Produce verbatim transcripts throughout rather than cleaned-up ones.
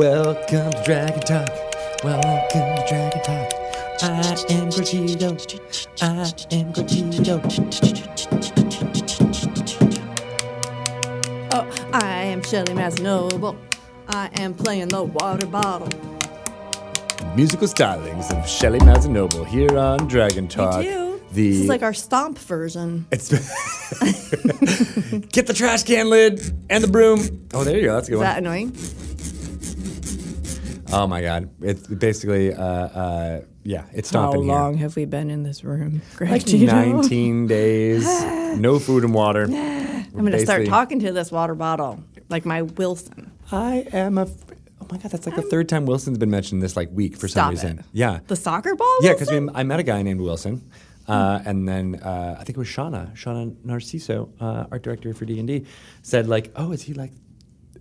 Welcome to Dragon Talk. Welcome to Dragon Talk. I am Greg Tito. I am Greg Tito. Oh, I am Shelly Mazzanoble. I am playing the water bottle. Musical stylings of Shelly Mazzanoble here on Dragon Talk. The this is like our stomp version. It's get the trash can lid and the broom. Oh, there you go. That's a good one. Is that annoying? Oh, my God. It's basically, uh, uh, yeah, it's stomping here. How long here. have we been in this room, Greg? Like nineteen days. No food and water. I'm going to start talking to this water bottle like my Wilson. I am a... F- Oh, my God, that's like I'm, the third time Wilson's been mentioned this, like, week for some reason. It. Yeah. The soccer ball Wilson? Yeah, because I met a guy named Wilson. Uh, and then uh, I think it was Shauna, Shauna Narciso, uh, art director for D and D, said, like, oh, is he like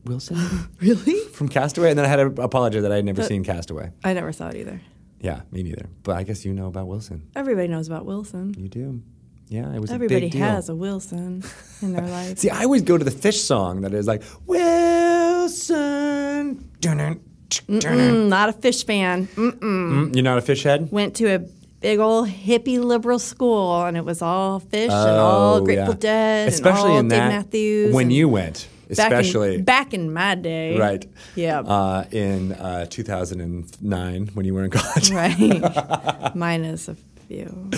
Wilson? Really? From Castaway? And then I had to apologize that I had never but seen Castaway. I never saw it either. Yeah, me neither. But I guess you know about Wilson. Everybody knows about Wilson. You do. Yeah, it was Everybody a big deal. Everybody has a Wilson in their life. See, I always go to the Fish song that is like, Wilson. Dun-dun, dun-dun. Not a Fish fan. Mm-mm. Mm, you're not a Fish head? Went to a big old hippie liberal school, and it was all Fish oh, and all Grateful yeah. Dead especially and all in Dave that, Matthews. When you went, especially. Back in, back in my day. Right. Yeah. Uh, in uh, two thousand nine, when you were in college. Right. Minus a few.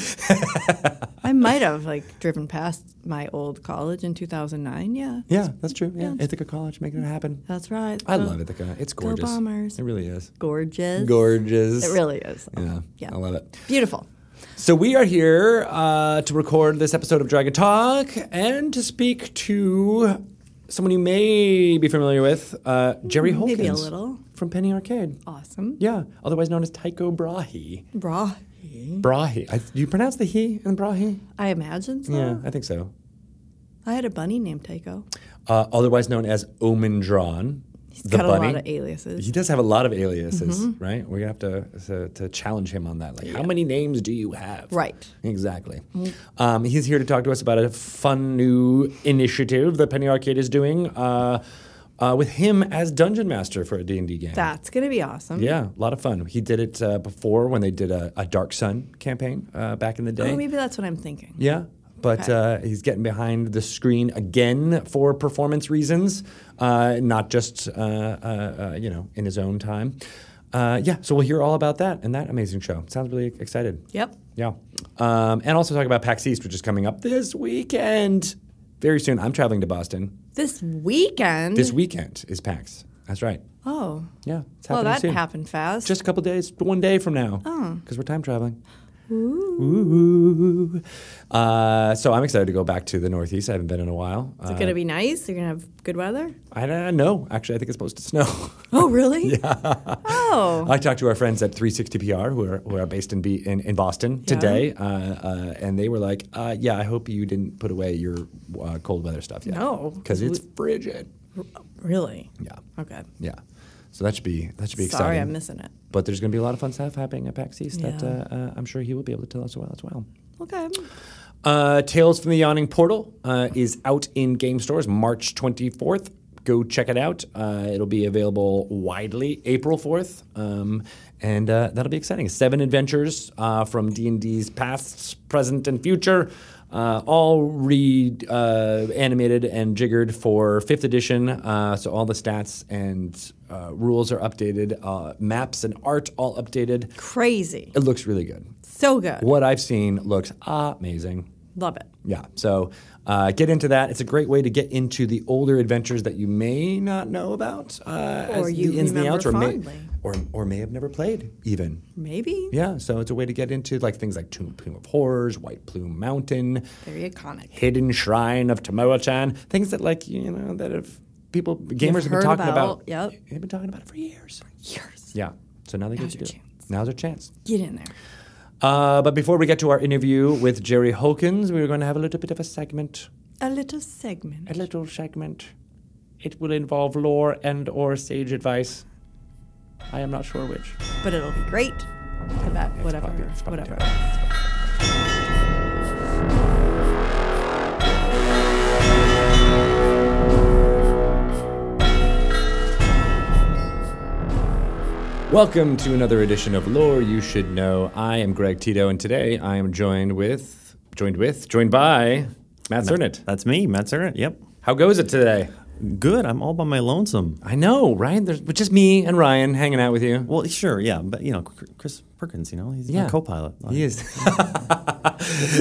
I might have, like, driven past my old college in two thousand nine, yeah. Yeah, that's true. Yeah, yeah. Ithaca College, making it happen. That's right. I go, love Ithaca. It's gorgeous. Go Bombers. It really is. Gorgeous. Gorgeous. It really is. Yeah, yeah. I love it. Beautiful. So we are here uh, to record this episode of Dragon Talk and to speak to someone you may be familiar with, uh, Jerry Holkins. Maybe a little. From Penny Arcade. Awesome. Yeah, otherwise known as Tycho Brahe. Brahe. Brahe. I, do you pronounce the he in Brahe? I imagine so. Yeah, I think so. I had a bunny named Tycho. Uh, otherwise known as Omen Drawn. He's the got bunny. a lot of aliases. He does have a lot of aliases, mm-hmm. right? We're going to have to so, to challenge him on that. Like, yeah. How many names do you have? Right. Exactly. Mm-hmm. Um, he's here to talk to us about a fun new initiative that Penny Arcade is doing uh, uh, with him as Dungeon Master for a D and D game. That's going to be awesome. Yeah, a lot of fun. He did it uh, before when they did a, a Dark Sun campaign uh, back in the day. Oh, maybe that's what I'm thinking. Yeah. But uh, he's getting behind the screen again for performance reasons, uh, not just, uh, uh, uh, you know, in his own time. Uh, yeah, so we'll hear all about that and that amazing show. Sounds really excited. Yep. Yeah. Um, and also talk about PAX East, which is coming up this weekend. Very soon. I'm traveling to Boston. This weekend? This weekend is PAX. That's right. Oh. Yeah. It's happening well, that soon. happened fast. Just a couple days, one day from now. Oh. Because we're time traveling. Ooh. Ooh. Uh, so I'm excited to go back to the Northeast. I haven't been in a while. Is it uh, going to be nice? You're going to have good weather? I don't know. Actually, I think it's supposed to snow. Oh, really? Yeah. Oh. I talked to our friends at three sixty P R who are, who are based in, B, in, in Boston yeah. today, uh, uh, and they were like, uh, yeah, I hope you didn't put away your uh, cold weather stuff yet. No. Because it's frigid. R- really? Yeah. Okay. Yeah. So that should be that should be exciting. Sorry, I'm missing it. But there's going to be a lot of fun stuff happening at PAX East yeah. that uh, uh, I'm sure he will be able to tell us about as well. Okay. Uh, Tales from the Yawning Portal uh, is out in game stores March twenty-fourth. Go check it out. Uh, it'll be available widely April fourth, um, and uh, that'll be exciting. Seven adventures uh, from D and D's past, present, and future. Uh, all re-animated uh, and jiggered for fifth edition, uh, so all the stats and uh, rules are updated. Uh, maps and art all updated. Crazy. It looks really good. So good. What I've seen looks amazing. Love it. Yeah, so uh, get into that. It's a great way to get into the older adventures that you may not know about. Uh, or as you the ins remember and the outs, fondly. Or, may, or, or may have never played, even. Maybe. Yeah, so it's a way to get into like things like Tomb of Horrors, White Plume Mountain. Very iconic. Hidden Shrine of Tomoachan. Things that like, you know, that have people, gamers You've have been talking about. about yep. They've been talking about it for years. For years. Yeah, so now they Now's get to do it. Now's their chance. Get in there. Uh, but before we get to our interview with Jerry Holkins, we're going to have a little bit of a segment. A little segment. A little segment. It will involve lore and or sage advice. I am not sure which. But it'll be great. About it's whatever. Popular. It's popular. Whatever. Welcome to another edition of Lore You Should Know. I am Greg Tito, and today I am joined with, joined with, joined by Matt Cernet. That's me, Matt Cernet, yep. How goes it today? Good. I'm all by my lonesome. I know, right? There's just me and Ryan hanging out with you. Well, sure, yeah. But, you know, Chris Perkins, you know, he's yeah. my co-pilot. Like. He is.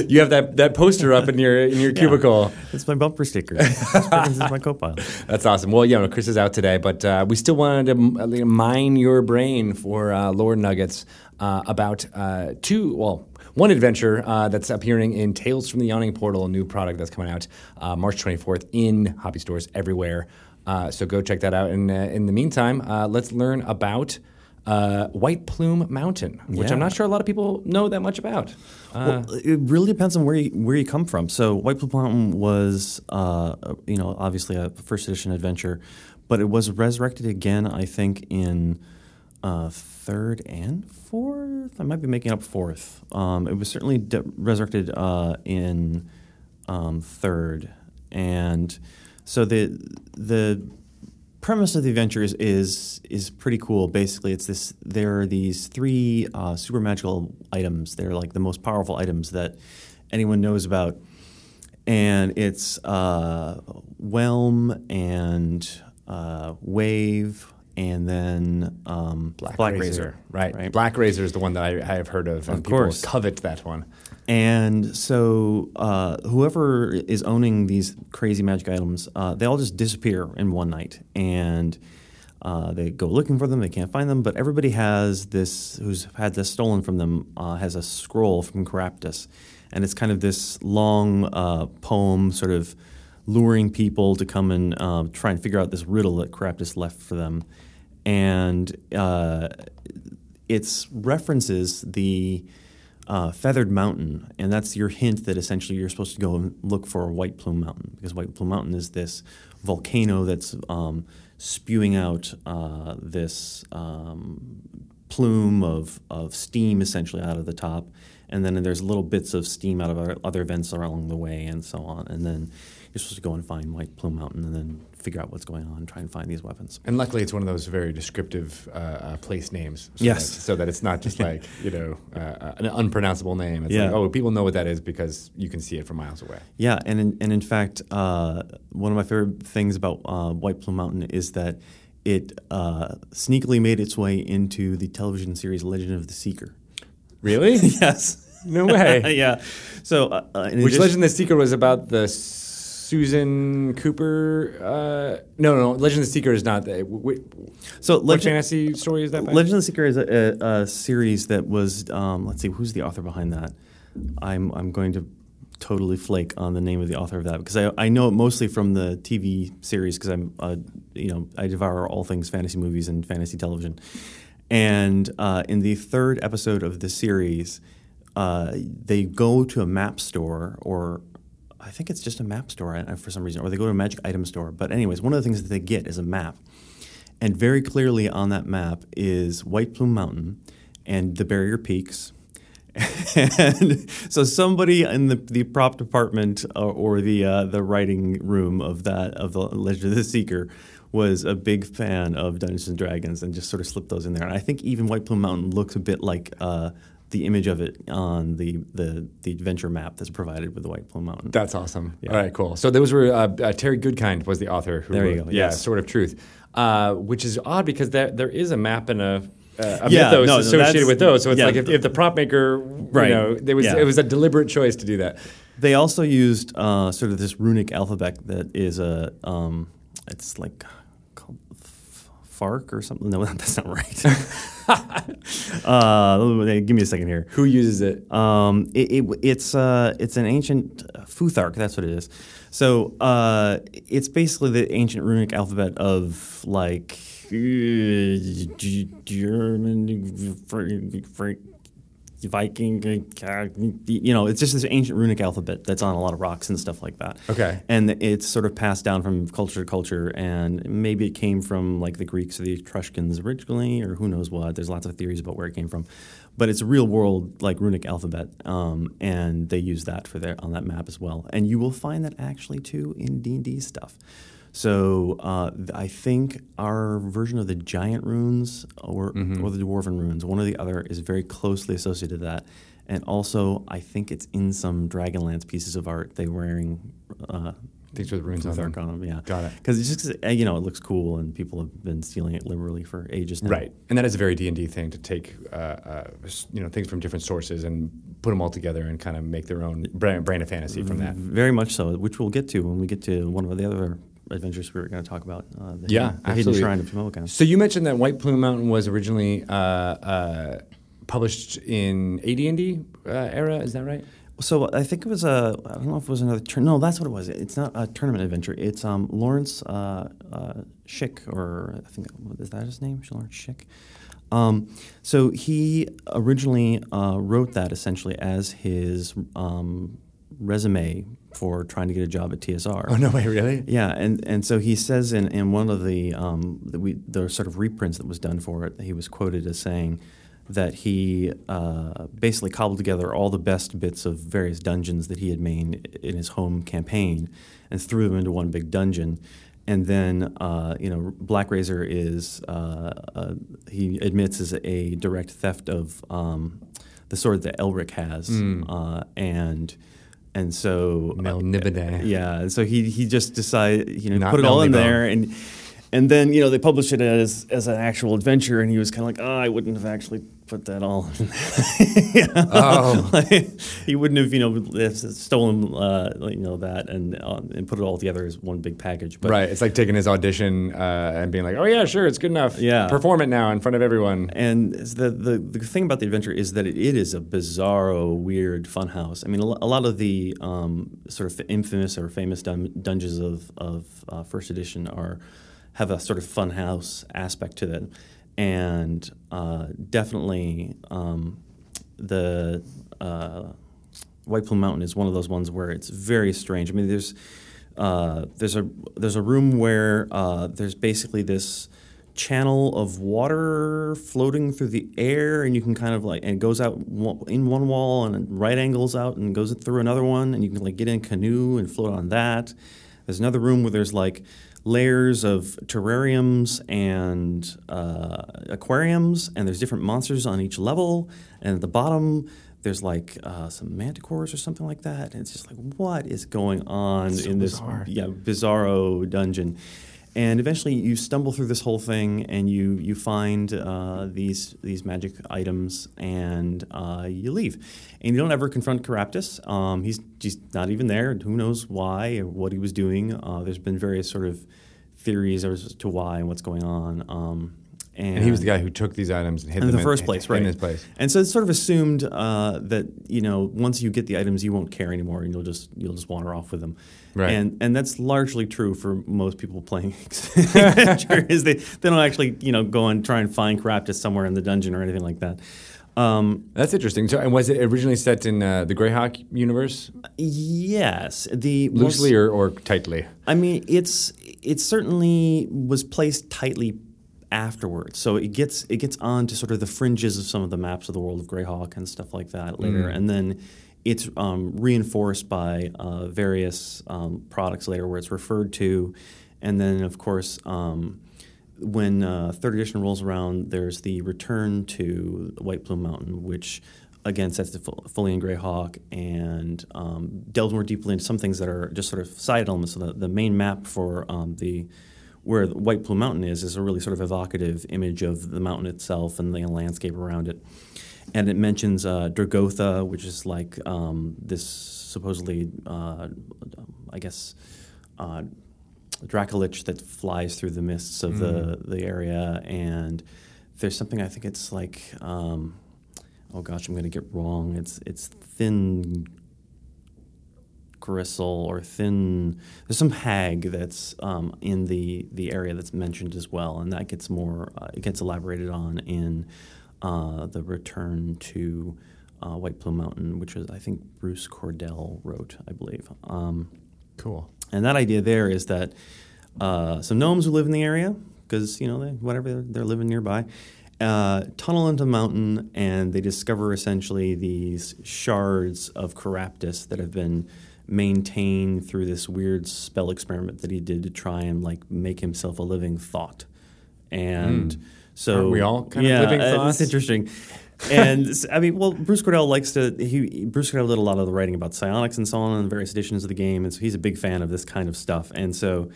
You have that, that poster up in your in your yeah. cubicle. It's my bumper sticker. Chris Perkins is my co-pilot. That's awesome. Well, you know, Chris is out today, but uh, we still wanted to mine your brain for uh, lore nuggets uh, about uh, two, well, One adventure uh, that's appearing in Tales from the Yawning Portal, a new product that's coming out uh, March twenty-fourth in hobby stores everywhere. Uh, so go check that out. And uh, in the meantime, uh, let's learn about uh, White Plume Mountain, which yeah. I'm not sure a lot of people know that much about. Uh, well, it really depends on where you, where you come from. So White Plume Mountain was, uh, you know, obviously a first edition adventure, but it was resurrected again, I think, in Uh, third and fourth? I might be making up fourth. Um, it was certainly de- resurrected uh, in um, third. And so the the premise of the adventure is, is, is pretty cool. Basically, it's this. There are these three uh, super magical items. They're like the most powerful items that anyone knows about. And it's uh, Whelm and uh, Wave, and then um, Black, Black Razor. Razor. Right. right. Black Razor is the one that I, I have heard of. Of and course. People covet that one. And so uh, whoever is owning these crazy magic items, uh, they all just disappear in one night. And uh, they go looking for them. They can't find them. But everybody has this, who's had this stolen from them, uh, has a scroll from Caraptus. And it's kind of this long uh, poem sort of luring people to come and uh, try and figure out this riddle that Caraptus left for them. And uh, it references the uh, Feathered Mountain, and that's your hint that essentially you're supposed to go and look for White Plume Mountain, because White Plume Mountain is this volcano that's um, spewing out uh, this um, plume of, of steam essentially out of the top, and then there's little bits of steam out of other events along the way and so on, and then you're supposed to go and find White Plume Mountain and then figure out what's going on and try and find these weapons. And luckily it's one of those very descriptive uh, uh, place names. So yes. That, so that it's not just like, you know, uh, an unpronounceable name. It's yeah. like, oh, people know what that is because you can see it from miles away. Yeah, and in, and in fact, uh, one of my favorite things about uh, White Plume Mountain is that it uh, sneakily made its way into the television series Legend of the Seeker. Really? Yes. No way. yeah. So, uh, in Which addition- Legend of the Seeker was about the... Susan Cooper, uh, no, no, Legend of the Seeker is not that. Wait, so what Legend, fantasy story is that by? Legend of the Seeker is a, a, a series that was, um, let's see, who's the author behind that? I'm I'm going to totally flake on the name of the author of that, because I, I know it mostly from the T V series, because I'm, uh, you know, I devour all things fantasy movies and fantasy television. And uh, in the third episode of the series, uh, they go to a map store, or I think it's just a map store for some reason, or they go to a magic item store. But anyways, one of the things that they get is a map. And very clearly on that map is White Plume Mountain and the Barrier Peaks. And so somebody in the, the prop department uh, or the uh, the writing room of that of the Legend of the Seeker was a big fan of Dungeons and Dragons and just sort of slipped those in there. And I think even White Plume Mountain looks a bit like uh, – the image of it on the, the, the adventure map that's provided with the White Plume Mountain. That's awesome. Yeah. All right, cool. So those were uh, uh, Terry Goodkind was the author. Who there wrote, you go. Yeah, yes. Sword of Truth, uh, which is odd because there there is a map and a, uh, a yeah, mythos no, associated with those. So it's yeah, like if, if the prop maker, right. you know, there was yeah. it was a deliberate choice to do that. They also used uh, sort of this runic alphabet that is a um, it's like called Fark or something. No, that's not right. uh, give me a second here. Who uses it? Um, it, it it's uh, it's an ancient futhark. That's what it is. So uh, it's basically the ancient runic alphabet of like uh, German, Frank, Frank, Viking. You know, it's just this ancient runic alphabet that's on a lot of rocks and stuff like that. Okay, and it's sort of passed down from culture to culture, and maybe it came from like the Greeks or the Etruscans originally, or who knows what. There's lots of theories about where it came from, but it's a real world like runic alphabet, um, and they use that for their on that map as well. And you will find that actually too in D and D stuff. So uh, I think our version of the giant runes or mm-hmm. or the dwarven runes, one or the other, is very closely associated to that. And also, I think it's in some Dragonlance pieces of art they're wearing. Uh, Things with runes with on them. them. Yeah, got it. Because it's just, you know, it looks cool, and people have been stealing it liberally for ages now. Right, and that is a very D and D thing to take, uh, uh, you know, things from different sources and put them all together and kind of make their own brand, brand of fantasy from that. Very much so, which we'll get to when we get to one of the other adventures we were going to talk about. Uh, the yeah, hidden, the Hidden Shrine of Tomoachan. So you mentioned that White Plume Mountain was originally uh, uh, published in A D and D uh, era. Is that right? So I think it was a, I don't know if it was another, tur- no, that's what it was. It's not a tournament adventure. It's um, Lawrence uh, uh, Schick, or I think, is that his name? Lawrence Schick. Um, so he originally uh, wrote that essentially as his um, resume for trying to get a job at T S R. Oh, no way, really? Yeah, and, and so he says in, in one of the, um, the, we, the sort of reprints that was done for it, he was quoted as saying, that he uh, basically cobbled together all the best bits of various dungeons that he had made in his home campaign and threw them into one big dungeon. And then, uh, you know, Black Razor is, uh, uh, he admits, is a direct theft of um, the sword that Elric has. Mm. Uh, and... And so... Melnibodan. Uh, yeah, so he he just decided, you know, Not put it Melnibodan. all in there and... And then, you know, they published it as as an actual adventure, and he was kind of like, oh, I wouldn't have actually put that all in there. you know? Oh. Like, he wouldn't have, you know, stolen, uh, you know, that and uh, and put it all together as one big package. But, right. It's like taking his audition uh, and being like, oh, yeah, sure, it's good enough. Yeah. Perform it now in front of everyone. And the, the, the thing about the adventure is that it, it is a bizarro, weird funhouse. I mean, a, a lot of the um, sort of infamous or famous dun- dungeons of, of uh, first edition are... have a sort of funhouse aspect to them, and uh, definitely um, the uh, White Plume Mountain is one of those ones where it's very strange. I mean, there's uh, there's a there's a room where uh, there's basically this channel of water floating through the air, and you can kind of like, and it goes out in one wall and right angles out and goes through another one, and you can like get in a canoe and float on that. There's another room where there's like layers of terrariums and uh, aquariums, and there's different monsters on each level. And at the bottom, there's like uh, some manticores or something like that. And it's just like, what is going on so in this bizarre. yeah bizarro dungeon? And eventually, you stumble through this whole thing, and you you find uh, these these magic items, and uh, you leave, and you don't ever confront Caraptus. Um, he's just not even there. Who knows why or what he was doing? Uh, there's been various sort of theories as to why and what's going on. Um, and, and he was the guy who took these items and hid them in the first place, right? In his place. And so it's sort of assumed uh, that, you know, once you get the items, you won't care anymore, and you'll just you'll just wander off with them. Right. And and that's largely true for most people playing adventure. Is they, they don't actually, you know, go and try and find Caraptus somewhere in the dungeon or anything like that. Um, that's interesting. So, and was it originally set in uh, the Greyhawk universe? Yes, the loosely most, or, or tightly. I mean, it's it certainly was placed tightly afterwards. So it gets it gets on to sort of the fringes of some of the maps of the world of Greyhawk and stuff like that later, mm-hmm. and then. It's um, reinforced by uh, various um, products later where it's referred to. And then, of course, um, when uh, third edition rolls around, there's the return to White Plume Mountain, which, again, sets the full, fully in Greyhawk and um, delves more deeply into some things that are just sort of side elements. So the, the main map for um, the where White Plume Mountain is is a really sort of evocative image of the mountain itself and the landscape around it. And it mentions uh, Dragotha, which is like um, this supposedly, uh, I guess, uh, Dracolich that flies through the mists of mm. the, the area. And there's something, I think it's like, um, oh gosh, I'm going to get wrong. It's it's thin gristle or thin, there's some hag that's um, in the, the area that's mentioned as well. And that gets more, uh, it gets elaborated on in... Uh, the return to uh, White Plume Mountain, which was, I think, Bruce Cordell wrote, I believe. Um, cool. And that idea there is that uh, some gnomes who live in the area, because, you know, they, whatever, they're, they're living nearby, uh, tunnel into the mountain, and they discover essentially these shards of Caraptus that have been maintain through this weird spell experiment that he did to try and like make himself a living thought. And mm. so Aren't we all kind yeah, of living thoughts? It's interesting. And I mean, well, Bruce Cordell likes to. He Bruce Cordell did a lot of the writing about psionics and so on in various editions of the game, and so he's a big fan of this kind of stuff. And so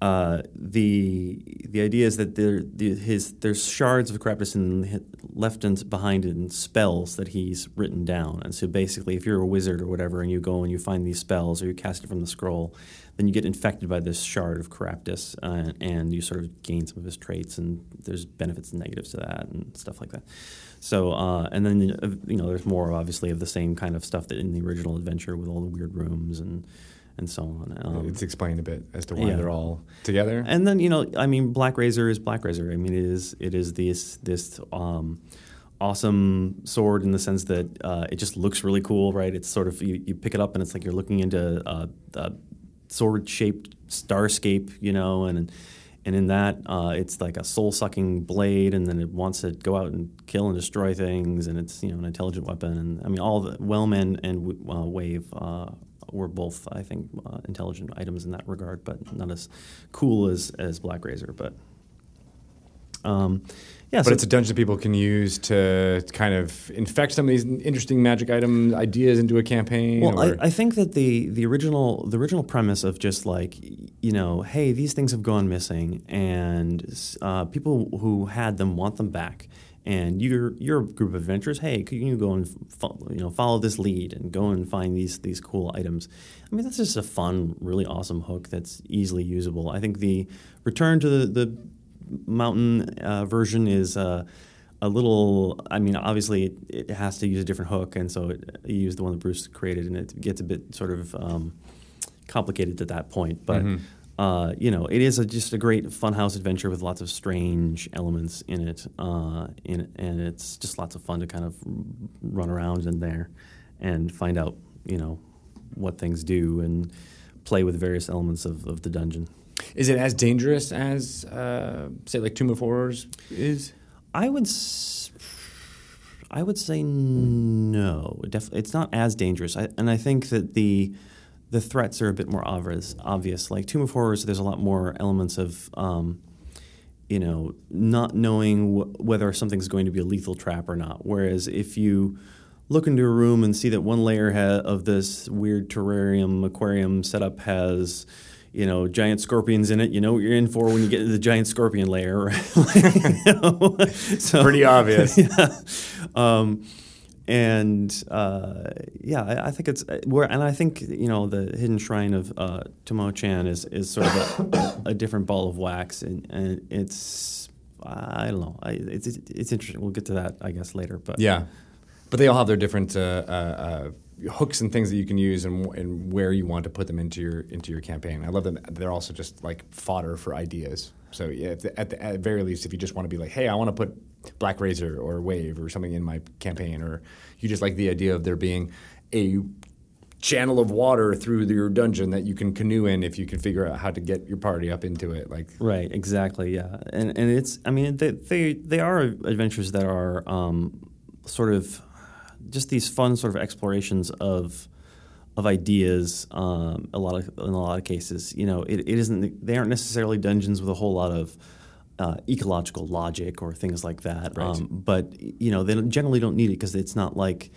uh, the the idea is that there the, his there's shards of Caraptus and left in, behind in spells that he's written down. And so basically, if you're a wizard or whatever, and you go and you find these spells or you cast it from the scroll, then you get infected by this shard of Caraptus, uh, and you sort of gain some of his traits, and there's benefits and negatives to that and stuff like that. So, uh, and then, uh, you know, there's more, obviously, of the same kind of stuff that in the original adventure with all the weird rooms and and so on. Um, it's explained a bit as to why yeah. they're all together. And then, you know, I mean, Black Razor is Black Razor. I mean, it is it is this, this um, awesome sword in the sense that uh, it just looks really cool, right? It's sort of, you, you pick it up and it's like you're looking into uh, uh sword-shaped starscape, you know, and and in that uh, it's like a soul-sucking blade, and then it wants to go out and kill and destroy things, and it's, you know, an intelligent weapon. And I mean, all the Whelm and, and uh, Wave uh, were both, I think, uh, intelligent items in that regard, but not as cool as, as Black Razor. But um, yeah, but so it's a dungeon people can use to kind of infect some of these interesting magic item ideas into a campaign. Well, or I, I think that the the original the original premise of just like, you know, hey, these things have gone missing, and uh, people who had them want them back. And you're you're a group of adventurers. Hey, can you go and fo- you know follow this lead and go and find these these cool items? I mean, that's just a fun, really awesome hook that's easily usable. I think the return to the the Mountain uh, version is uh, a little, I mean, obviously it, it has to use a different hook, and so it, it used the one that Bruce created, and it gets a bit sort of um, complicated at that point. But, mm-hmm. uh, you know, it is a, just a great funhouse adventure with lots of strange elements in it, uh, in, and it's just lots of fun to kind of run around in there and find out, you know, what things do and play with various elements of, of the dungeon. Is it as dangerous as, uh, say, like Tomb of Horrors is? I would, s- I would say no. It def- it's not as dangerous, I, and I think that the the threats are a bit more obvious. Obvious, like Tomb of Horrors, there's a lot more elements of, um, you know, not knowing wh- whether something's going to be a lethal trap or not. Whereas if you look into a room and see that one layer ha- of this weird terrarium aquarium setup has, you know, giant scorpions in it. You know what you're in for when you get into the giant scorpion layer. Right? Like, you know? So, pretty obvious. Yeah. Um, and uh, yeah, I, I think it's where, and I think, you know, the Hidden Shrine of uh, Tomoachan is is sort of a, a different ball of wax, and, and it's I don't know. I, it's it's interesting. We'll get to that, I guess, later. But yeah, but they all have their different Uh, uh, uh, hooks and things that you can use, and and where you want to put them into your into your campaign. I love that they're also just like fodder for ideas. So yeah, at the, at the at very least, if you just want to be like, hey, I want to put Black Razor or Wave or something in my campaign, or you just like the idea of there being a channel of water through your dungeon that you can canoe in if you can figure out how to get your party up into it. Like right, exactly, yeah. And and it's, I mean, they they, they are adventures that are um, sort of just these fun sort of explorations of of ideas. Um, a lot of in a lot of cases, you know, it, it isn't they aren't necessarily dungeons with a whole lot of uh, ecological logic or things like that. Right. Um, but you know, they generally don't need it because it's not like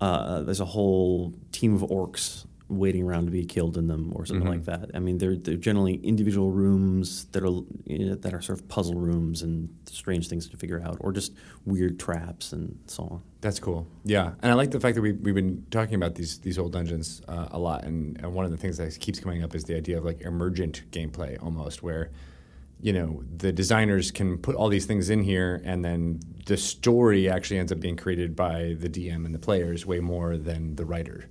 uh, there's a whole team of orcs waiting around to be killed in them or something mm-hmm. like that. I mean, they're they're generally individual rooms that are, you know, that are sort of puzzle rooms and strange things to figure out, or just weird traps and so on. That's cool. Yeah, and I like the fact that we we've been talking about these these old dungeons uh, a lot, and, and one of the things that keeps coming up is the idea of like emergent gameplay, almost where, you know, the designers can put all these things in here, and then the story actually ends up being created by the D M and the players way more than the writer.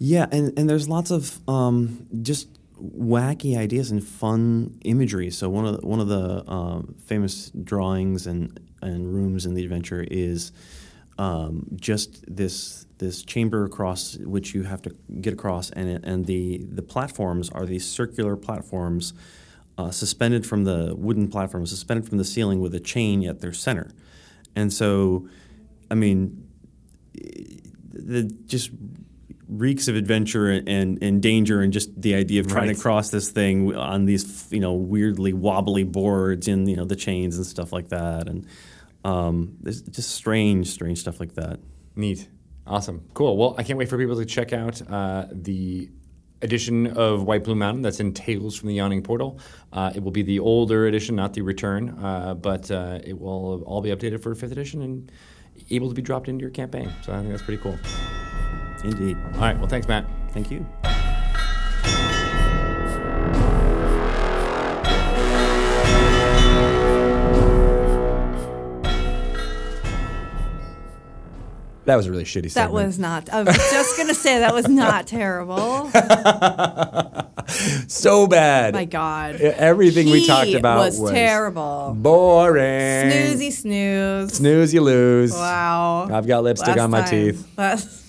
Yeah, and, and there's lots of um, just wacky ideas and fun imagery. So one of the, one of the uh, famous drawings and and rooms in the adventure is um, just this this chamber across which you have to get across, and and the the platforms are these circular platforms uh, suspended from the wooden platform, suspended from the ceiling with a chain at their center, and so, I mean, the just reeks of adventure and, and danger, and just the idea of trying right. to cross this thing on these, you know, weirdly wobbly boards in, you know, the chains and stuff like that. And um, there's just strange, strange stuff like that. Neat. Awesome. Cool. Well, I can't wait for people to check out uh, the edition of White Plume Mountain that's in Tales from the Yawning Portal. Uh, it will be the older edition, not the return, uh, but uh, it will all be updated for fifth edition and able to be dropped into your campaign. So I think that's pretty cool. Indeed. All right. Well, thanks, Matt. Thank you. That was a really shitty segment. That was not. I was just going to say that was not terrible. So bad. My God. Everything he we talked about was, was terrible. Boring. Snoozy snooze. Snooze you lose. Wow. I've got lipstick Last on my time. teeth. Last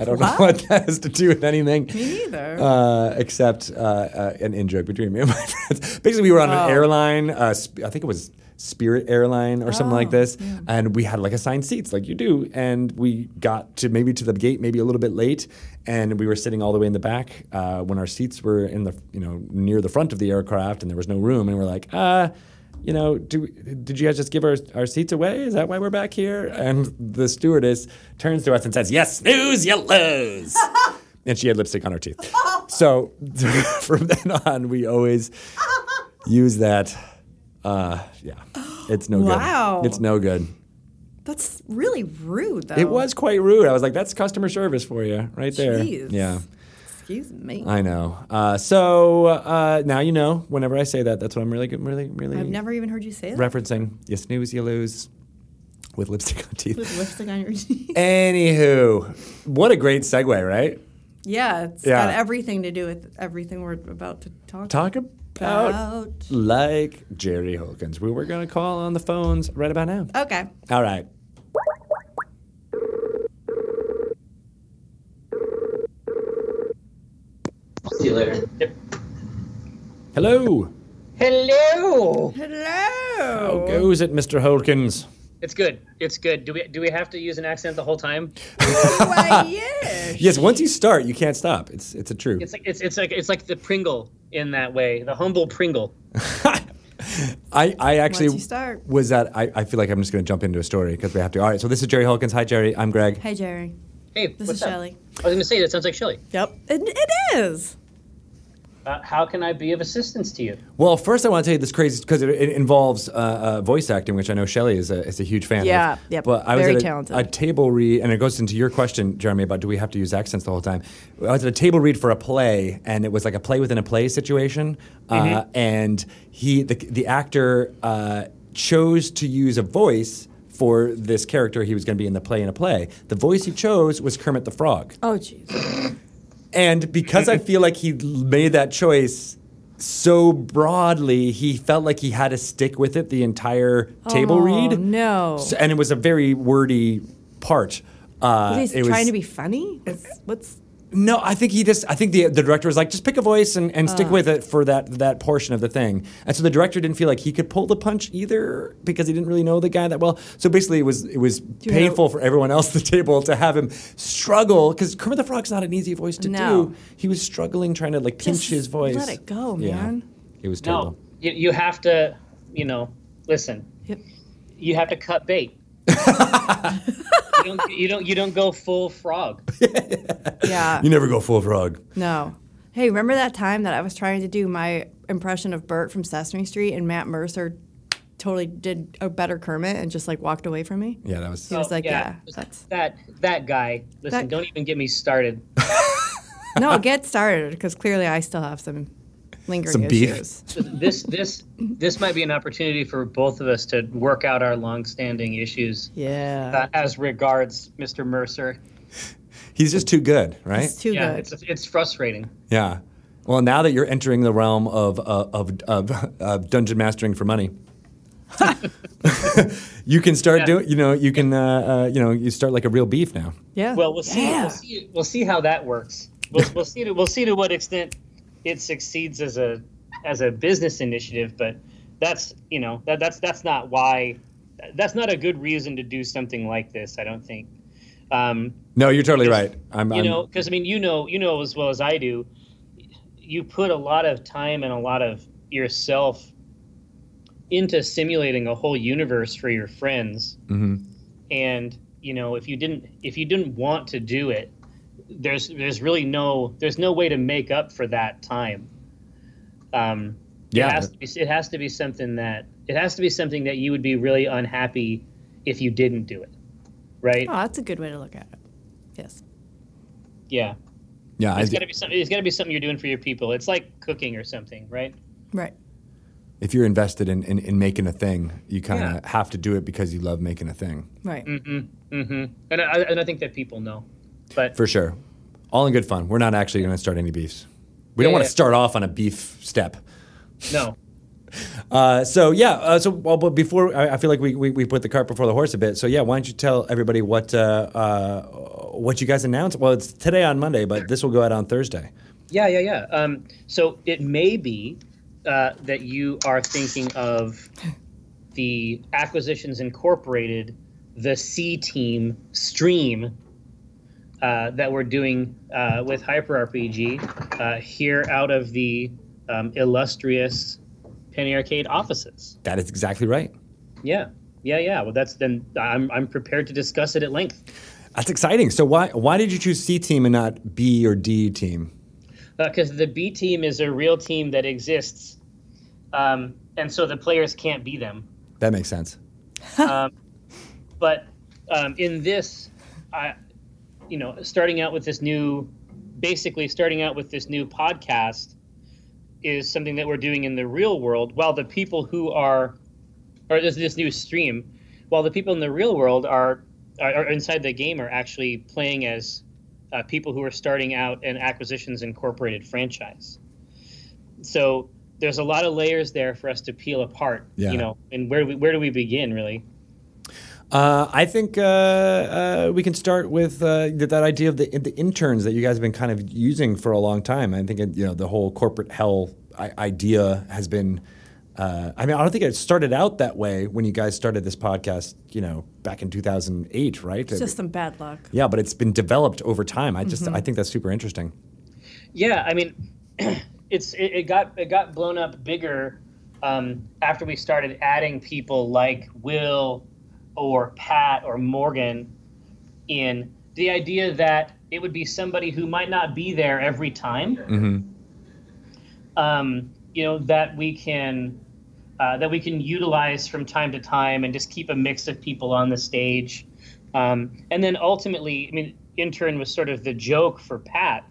I don't what? know what that has to do with anything. Me neither. Uh, except uh, uh, an in joke between me and my friends. Basically, we were on oh. an airline. Uh, sp- I think it was Spirit Airline or oh, something like this. Yeah. And we had like assigned seats, like you do. And we got to maybe to the gate, maybe a little bit late. And we were sitting all the way in the back uh, when our seats were in the, you know, near the front of the aircraft, and there was no room. And we're like, ah. Uh, You know, do, did you guys just give our, our seats away? Is that why we're back here? And the stewardess turns to us and says, yes, snooze, you lose. And she had lipstick on her teeth. So from then on, we always use that. Uh, yeah, it's no wow. good. Wow. It's no good. That's really rude, though. It was quite rude. I was like, that's customer service for you right there. Jeez. Yeah. Excuse me. I know. Uh, so uh, now you know. Whenever I say that, that's what I'm really, really, really. I've never even heard you say that. Referencing you snooze, you lose, with lipstick on teeth. With lipstick on your teeth. Anywho, what a great segue, right? Yeah, it's yeah. got everything to do with everything we're about to talk. Talk about. about. Like Jerry Holkins, we were going to call on the phones right about now. Okay. All right. See you later. Yep. Hello. Hello. Hello. How goes it, Mister Holkins? It's good. It's good. Do we do we have to use an accent the whole time? Why, yes. Yes. Once you start, you can't stop. It's it's a truth. It's like it's it's like it's like the Pringle in that way. The humble Pringle. I, I actually was at. I, I feel like I'm just going to jump into a story because we have to. All right. So this is Jerry Holkins. Hi, Jerry. I'm Greg. Hey, Jerry. Hey. This what's is up? Shelly. I was going to say that sounds like Shelly. Yep. It, it is. Uh, how can I be of assistance to you? Well, first I want to tell you this crazy, because it, it involves uh, uh, voice acting, which I know Shelly is a, is a huge fan yeah, of. Yeah, yep, but I was very at a, talented. a table read, and it goes into your question, Jeremy, about do we have to use accents the whole time. I was at a table read for a play, and it was like a play within a play situation, mm-hmm. uh, and he the, the actor uh, chose to use a voice for this character he was going to be in the play in a play. The voice he chose was Kermit the Frog. Oh, jeez. And because I feel like he made that choice so broadly, he felt like he had to stick with it the entire table oh, read. Oh, no. So, and it was a very wordy part. Uh, was he it trying was, to be funny? What's, what's No, I think he just, I think the the director was like, just pick a voice and, and uh. stick with it for that that portion of the thing. And so the director didn't feel like he could pull the punch either because he didn't really know the guy that well. So basically it was it was do painful you know? for everyone else at the table to have him struggle because Kermit the Frog's not an easy voice to no. do. He was struggling trying to like pinch just his voice. Let it go, man. Yeah, it was terrible. No, you, you have to, you know, listen. Yep. You have to cut bait. You don't, you don't. You don't go full frog. Yeah. You never go full frog. No. Hey, remember that time that I was trying to do my impression of Bert from Sesame Street, and Matt Mercer totally did a better Kermit and just like walked away from me? Yeah, that was. He was oh, like, yeah, yeah that's that that guy. Listen, that, don't even get me started. No, get started because clearly I still have some lingering some issues. Beef. This this this might be an opportunity for both of us to work out our long-standing issues. Yeah. Uh, as regards Mister Mercer, he's just too good, right? He's too yeah, good. It's it's frustrating. Yeah. Well, now that you're entering the realm of uh, of of uh, dungeon mastering for money, you can start yeah. doing. You know, you can. Uh, uh, you know, you start like a real beef now. Yeah. Well, we'll see. Yeah. We'll see. We'll see how that works. We'll, we'll see. To, we'll see to what extent it succeeds as a as a business initiative, but that's you know that that's that's not why that's not a good reason to do something like this. I don't think Um, no, you're totally right. I'm, you know, because I mean, you know, you know as well as I do, you put a lot of time and a lot of yourself into simulating a whole universe for your friends. Mm-hmm. And you know, if you didn't, if you didn't want to do it, there's there's really no there's no way to make up for that time. Um, yeah, it has to be, it has to be something that it has to be something that you would be really unhappy if you didn't do it. Right. Oh, that's a good way to look at it. Yes. Yeah. Yeah. It's got to be something. It's got to be something you're doing for your people. It's like cooking or something, right? Right. If you're invested in, in, in making a thing, you kind of yeah. have to do it because you love making a thing. Right. Mm-hmm. Mm-hmm. And I and I think that people know. But for sure, all in good fun. We're not actually going to start any beefs. We yeah, don't want to yeah. start off on a beef step. No. Uh, so yeah, uh, so well, but before I, I feel like we, we we put the cart before the horse a bit. So yeah, why don't you tell everybody what uh, uh, what you guys announced? Well, it's today on Monday, but this will go out on Thursday. Yeah, yeah, yeah. Um, so it may be uh, that you are thinking of the Acquisitions Incorporated, the C Team stream uh, that we're doing uh, with HyperRPG uh, here out of the um, illustrious Penny Arcade offices. That is exactly right. Yeah, yeah, yeah. Well, that's then. I'm I'm prepared to discuss it at length. That's exciting. So why why did you choose C Team and not B or D Team? Because uh, the B Team is a real team that exists, um, and so the players can't be them. That makes sense. um, but um, in this, I, you know, starting out with this new, basically starting out with this new podcast. Is something that we're doing in the real world, while the people who are, or this this new stream, while the people in the real world are, are, are inside the game are actually playing as uh, people who are starting out an Acquisitions Incorporated franchise. So there's a lot of layers there for us to peel apart. Yeah. You know, and where do we where do we begin really? Uh, I think uh, uh, we can start with uh, that idea of the the interns that you guys have been kind of using for a long time. I think you know the whole corporate hell I- idea has been. Uh, I mean, I don't think it started out that way when you guys started this podcast. You know, back in two thousand eight, right? It's just some bad luck. Yeah, but it's been developed over time. I just mm-hmm. I think that's super interesting. Yeah, I mean, it's it, it got it got blown up bigger um, after we started adding people like Will. Or Pat or Morgan in the idea that it would be somebody who might not be there every time. Mm-hmm. Um, you know, that we can uh, that we can utilize from time to time and just keep a mix of people on the stage. Um, and then ultimately, I mean, intern was sort of the joke for Pat.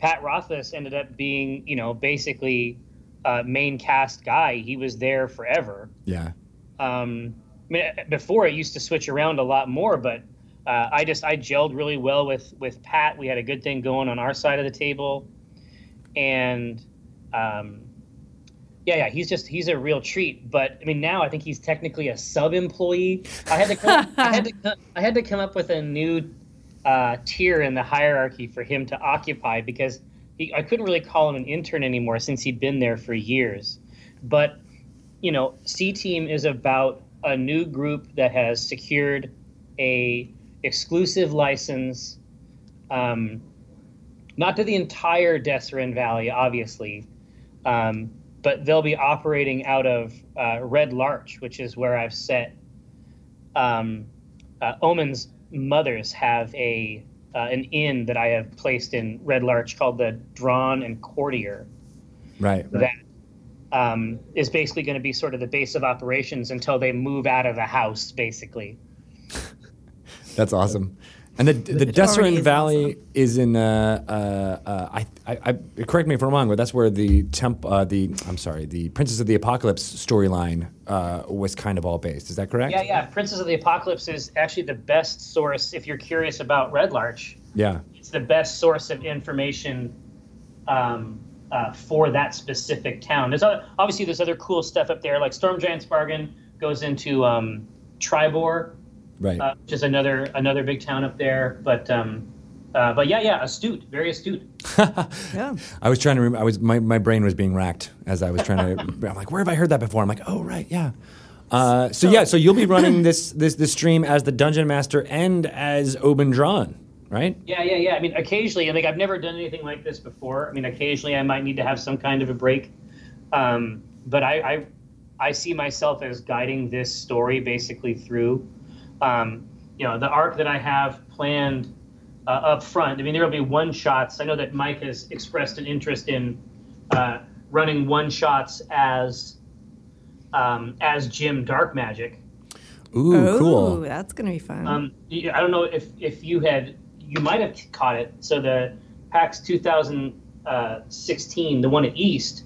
Pat Rothfuss ended up being, you know, basically a main cast guy. He was there forever. Yeah. Um, I mean, before it used to switch around a lot more, but uh, I just I gelled really well with, with Pat. We had a good thing going on our side of the table, and um, yeah, yeah, he's just he's a real treat. But I mean, now I think he's technically a sub employee. I had to come, I had to come, I had to come up with a new uh, tier in the hierarchy for him to occupy because he, I couldn't really call him an intern anymore since he'd been there for years. But you know, C Team is about a new group that has secured a exclusive license, um, not to the entire Dessarin Valley, obviously, um, but they'll be operating out of uh, Red Larch, which is where I've set. Um, uh, Omen's mothers have a uh, an inn that I have placed in Red Larch called the Drawn and Courtier. Right. right. That Um, is basically going to be sort of the base of operations until they move out of the house, basically. That's awesome. And the the Dessarin Valley awesome. is in. Uh, uh, uh, I, I, I correct me if I'm wrong, but that's where the temp. Uh, the I'm sorry, the Princess of the Apocalypse storyline uh, was kind of all based. Is that correct? Yeah, yeah. Princess of the Apocalypse is actually the best source if you're curious about Red Larch. Yeah, it's the best source of information. Um, Uh, for that specific town. There's other, obviously there's other cool stuff up there, like Storm Giant's Bargain goes into um, Tribor, right? Uh, which is another another big town up there. But um, uh, but yeah, yeah, astute, very astute. yeah. I was trying to. Rem- I was my, my brain was being racked as I was trying to. I'm like, where have I heard that before? I'm like, oh right, yeah. Uh, so, so yeah, so you'll be running this, this this stream as the Dungeon Master and as Oben Drawn, right? Yeah, yeah, yeah. I mean, occasionally, I think I've never done anything like this before. I mean, occasionally I might need to have some kind of a break. Um, but I, I I see myself as guiding this story basically through, um, you know, the arc that I have planned uh, up front. I mean, there will be one-shots. I know that Mike has expressed an interest in uh, running one-shots as um, as Jim Dark Magic. Ooh, oh, cool. That's going to be fun. Um, I don't know if, if you had, you might have caught it. So the PAX two thousand sixteen, the one at East,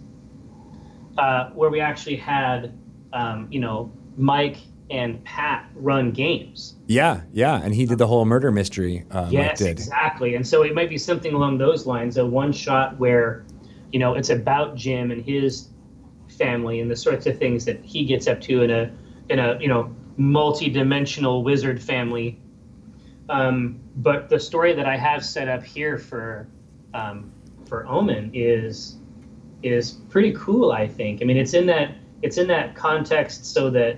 Uh, where we actually had, um, you know, Mike and Pat run games. Yeah, yeah, and he did the whole murder mystery. Uh, yes, Mike did. Exactly. And so it might be something along those lines, a one shot where, you know, it's about Jim and his family and the sorts of things that he gets up to in a in a you know multi-dimensional wizard family. Um, but the story that I have set up here for um, for Omen is. is pretty cool, I think. I mean, it's in that it's in that context so that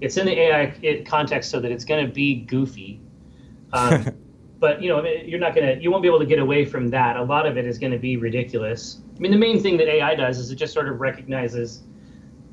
it's in the A I context so that it's going to be goofy. Um, but you know, I mean, you're not going to you won't be able to get away from that. A lot of it is going to be ridiculous. I mean, the main thing that A I does is it just sort of recognizes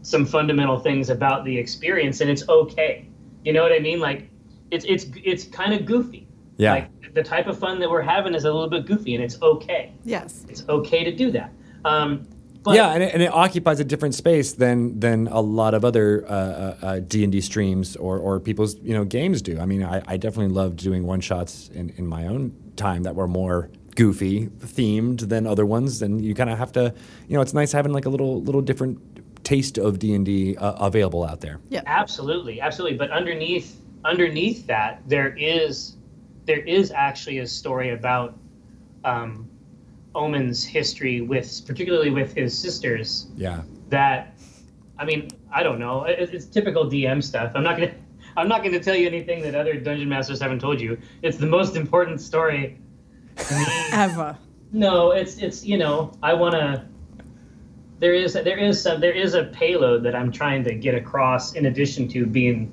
some fundamental things about the experience, and it's okay. You know what I mean? Like, it's it's it's kind of goofy. Yeah. Like the type of fun that we're having is a little bit goofy, and it's okay. Yes. It's okay to do that. Um, But yeah, and it, and it occupies a different space than than a lot of other uh, uh, D and D streams or, or people's you know games do. I mean, I, I definitely loved doing one shots in, in my own time that were more goofy themed than other ones. And you kind of have to, you know, it's nice having like a little little different taste of D and D uh, available out there. Yeah, absolutely, absolutely. But underneath underneath that, there is there is actually a story about. Um, Omen's history with, particularly with his sisters. Yeah. That, I mean, I don't know. It, it's typical D M stuff. I'm not gonna, I'm not gonna tell you anything that other dungeon masters haven't told you. It's the most important story ever. No, it's it's you know I wanna. There is there is some there is a payload that I'm trying to get across in addition to being,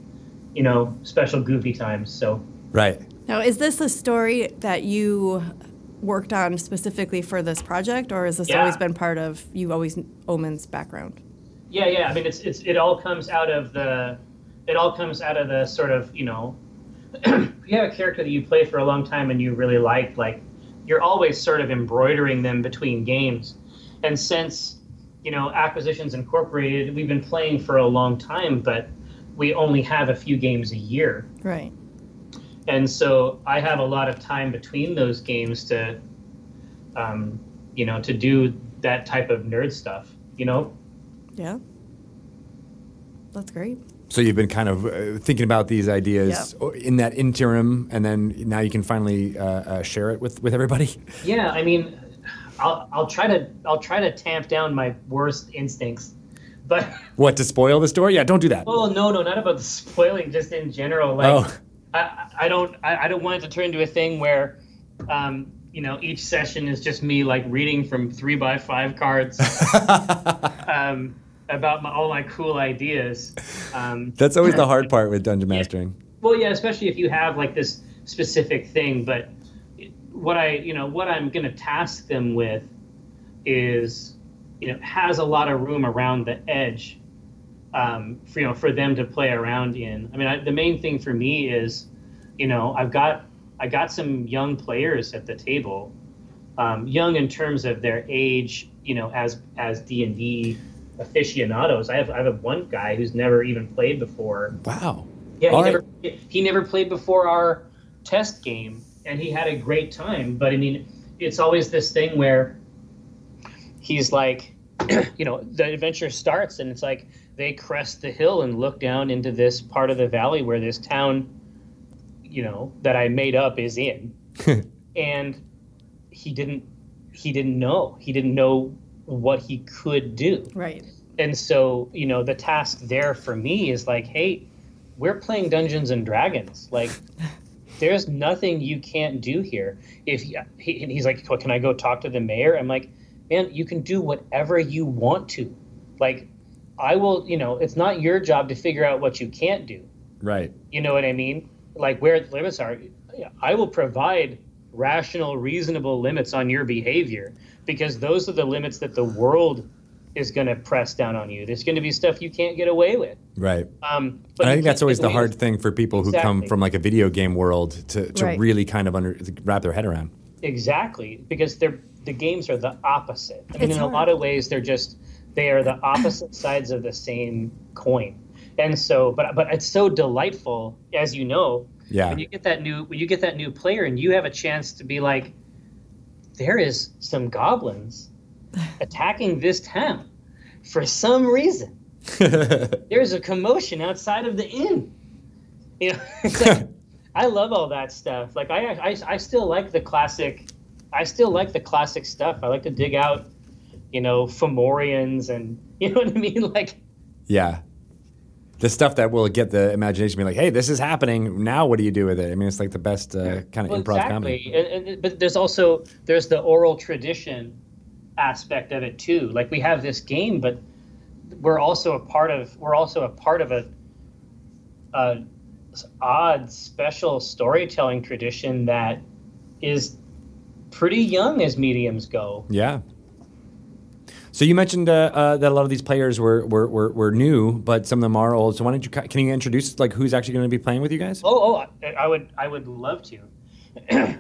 you know, special goofy times. So. Right. Now, is this a story that you? Worked on specifically for this project, or has this yeah. always been part of you always Omen's background? Yeah, yeah. I mean, it's it's it all comes out of the it all comes out of the sort of you know you have a character that you play for a long time and you really like, like you're always sort of embroidering them between games, and since you know Acquisitions Incorporated, we've been playing for a long time, but we only have a few games a year. Right. And so I have a lot of time between those games to, um, you know, to do that type of nerd stuff, you know? Yeah. That's great. So you've been kind of uh, thinking about these ideas yep. in that interim, and then now you can finally uh, uh, share it with, with everybody? Yeah, I mean, I'll, I'll try to I'll try to tamp down my worst instincts. But what, to spoil the story? Yeah, don't do that. Well, no, no, not about the spoiling, just in general. Like, oh. I, I don't I, I don't want it to turn into a thing where, um, you know, each session is just me like reading from three by five cards um, about my, all my cool ideas. Um, That's always the hard part with dungeon mastering. Yeah. Well, yeah, especially if you have like this specific thing. But what I you know what I'm going to task them with is you know has a lot of room around the edge. Um, for, you know, for them to play around in. I mean, I, the main thing for me is, you know, I've got I got some young players at the table, um, young in terms of their age, you know, as as D and D aficionados. I have I have one guy who's never even played before. Wow. Yeah, he never, he never played before our test game, and he had a great time. But I mean, it's always this thing where he's like, you know, the adventure starts, and it's like. They crest the hill and look down into this part of the valley where this town, you know, that I made up is in. And he didn't, he didn't know. He didn't know what he could do. Right. And so, you know, the task there for me is like, hey, we're playing Dungeons and Dragons. Like, there's nothing you can't do here. If he, and he's like, well, can I go talk to the mayor? I'm like, man, you can do whatever you want to. Like, I will, you know, it's not your job to figure out what you can't do. Right. You know what I mean? Like where the limits are. I will provide rational, reasonable limits on your behavior, because those are the limits that the world is going to press down on you. There's going to be stuff you can't get away with. Right. Um, but I think that's always the hard with. thing for people exactly. who come from like a video game world to, to right. really kind of under, wrap their head around. Exactly. Because they're, the games are the opposite. I mean, it's in hard. a lot of ways, they're just, they are the opposite sides of the same coin. And so, but but it's so delightful, as you know, yeah. when you get that new when you get that new player and you have a chance to be like, there is some goblins attacking this town for some reason. There's a commotion outside of the inn. You know, it's like, I love all that stuff. Like I, I, I still like the classic, I still like the classic stuff. I like to dig out, you know, Fomorians and you know what I mean, like. Yeah. The stuff that will get the imagination to be like, hey, this is happening. Now what do you do with it? I mean, it's like the best uh, kind of well, improv exactly. comedy. And, and, but there's also, there's the oral tradition aspect of it too. Like we have this game, but we're also a part of, we're also a part of a, a odd, special storytelling tradition that is pretty young as mediums go. Yeah. So you mentioned uh, uh, that a lot of these players were, were, were, were new, but some of them are old. So why don't you can you introduce like who's actually going to be playing with you guys? Oh, oh I would I would love to.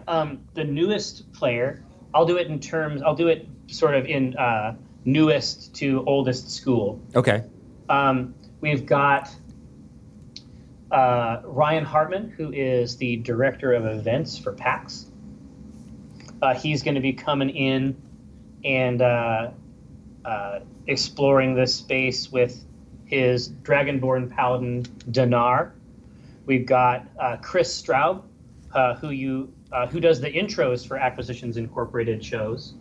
um, the newest player, I'll do it in terms. I'll do it sort of in uh, newest to oldest school. Okay. Um, we've got uh, Ryan Hartman, who is the director of events for PAX. Uh, he's going to be coming in and. Uh, Uh, exploring this space with his Dragonborn Paladin, Dinar. We've got uh, K'thriss Drow, uh, who you uh, who does the intros for Acquisitions Incorporated shows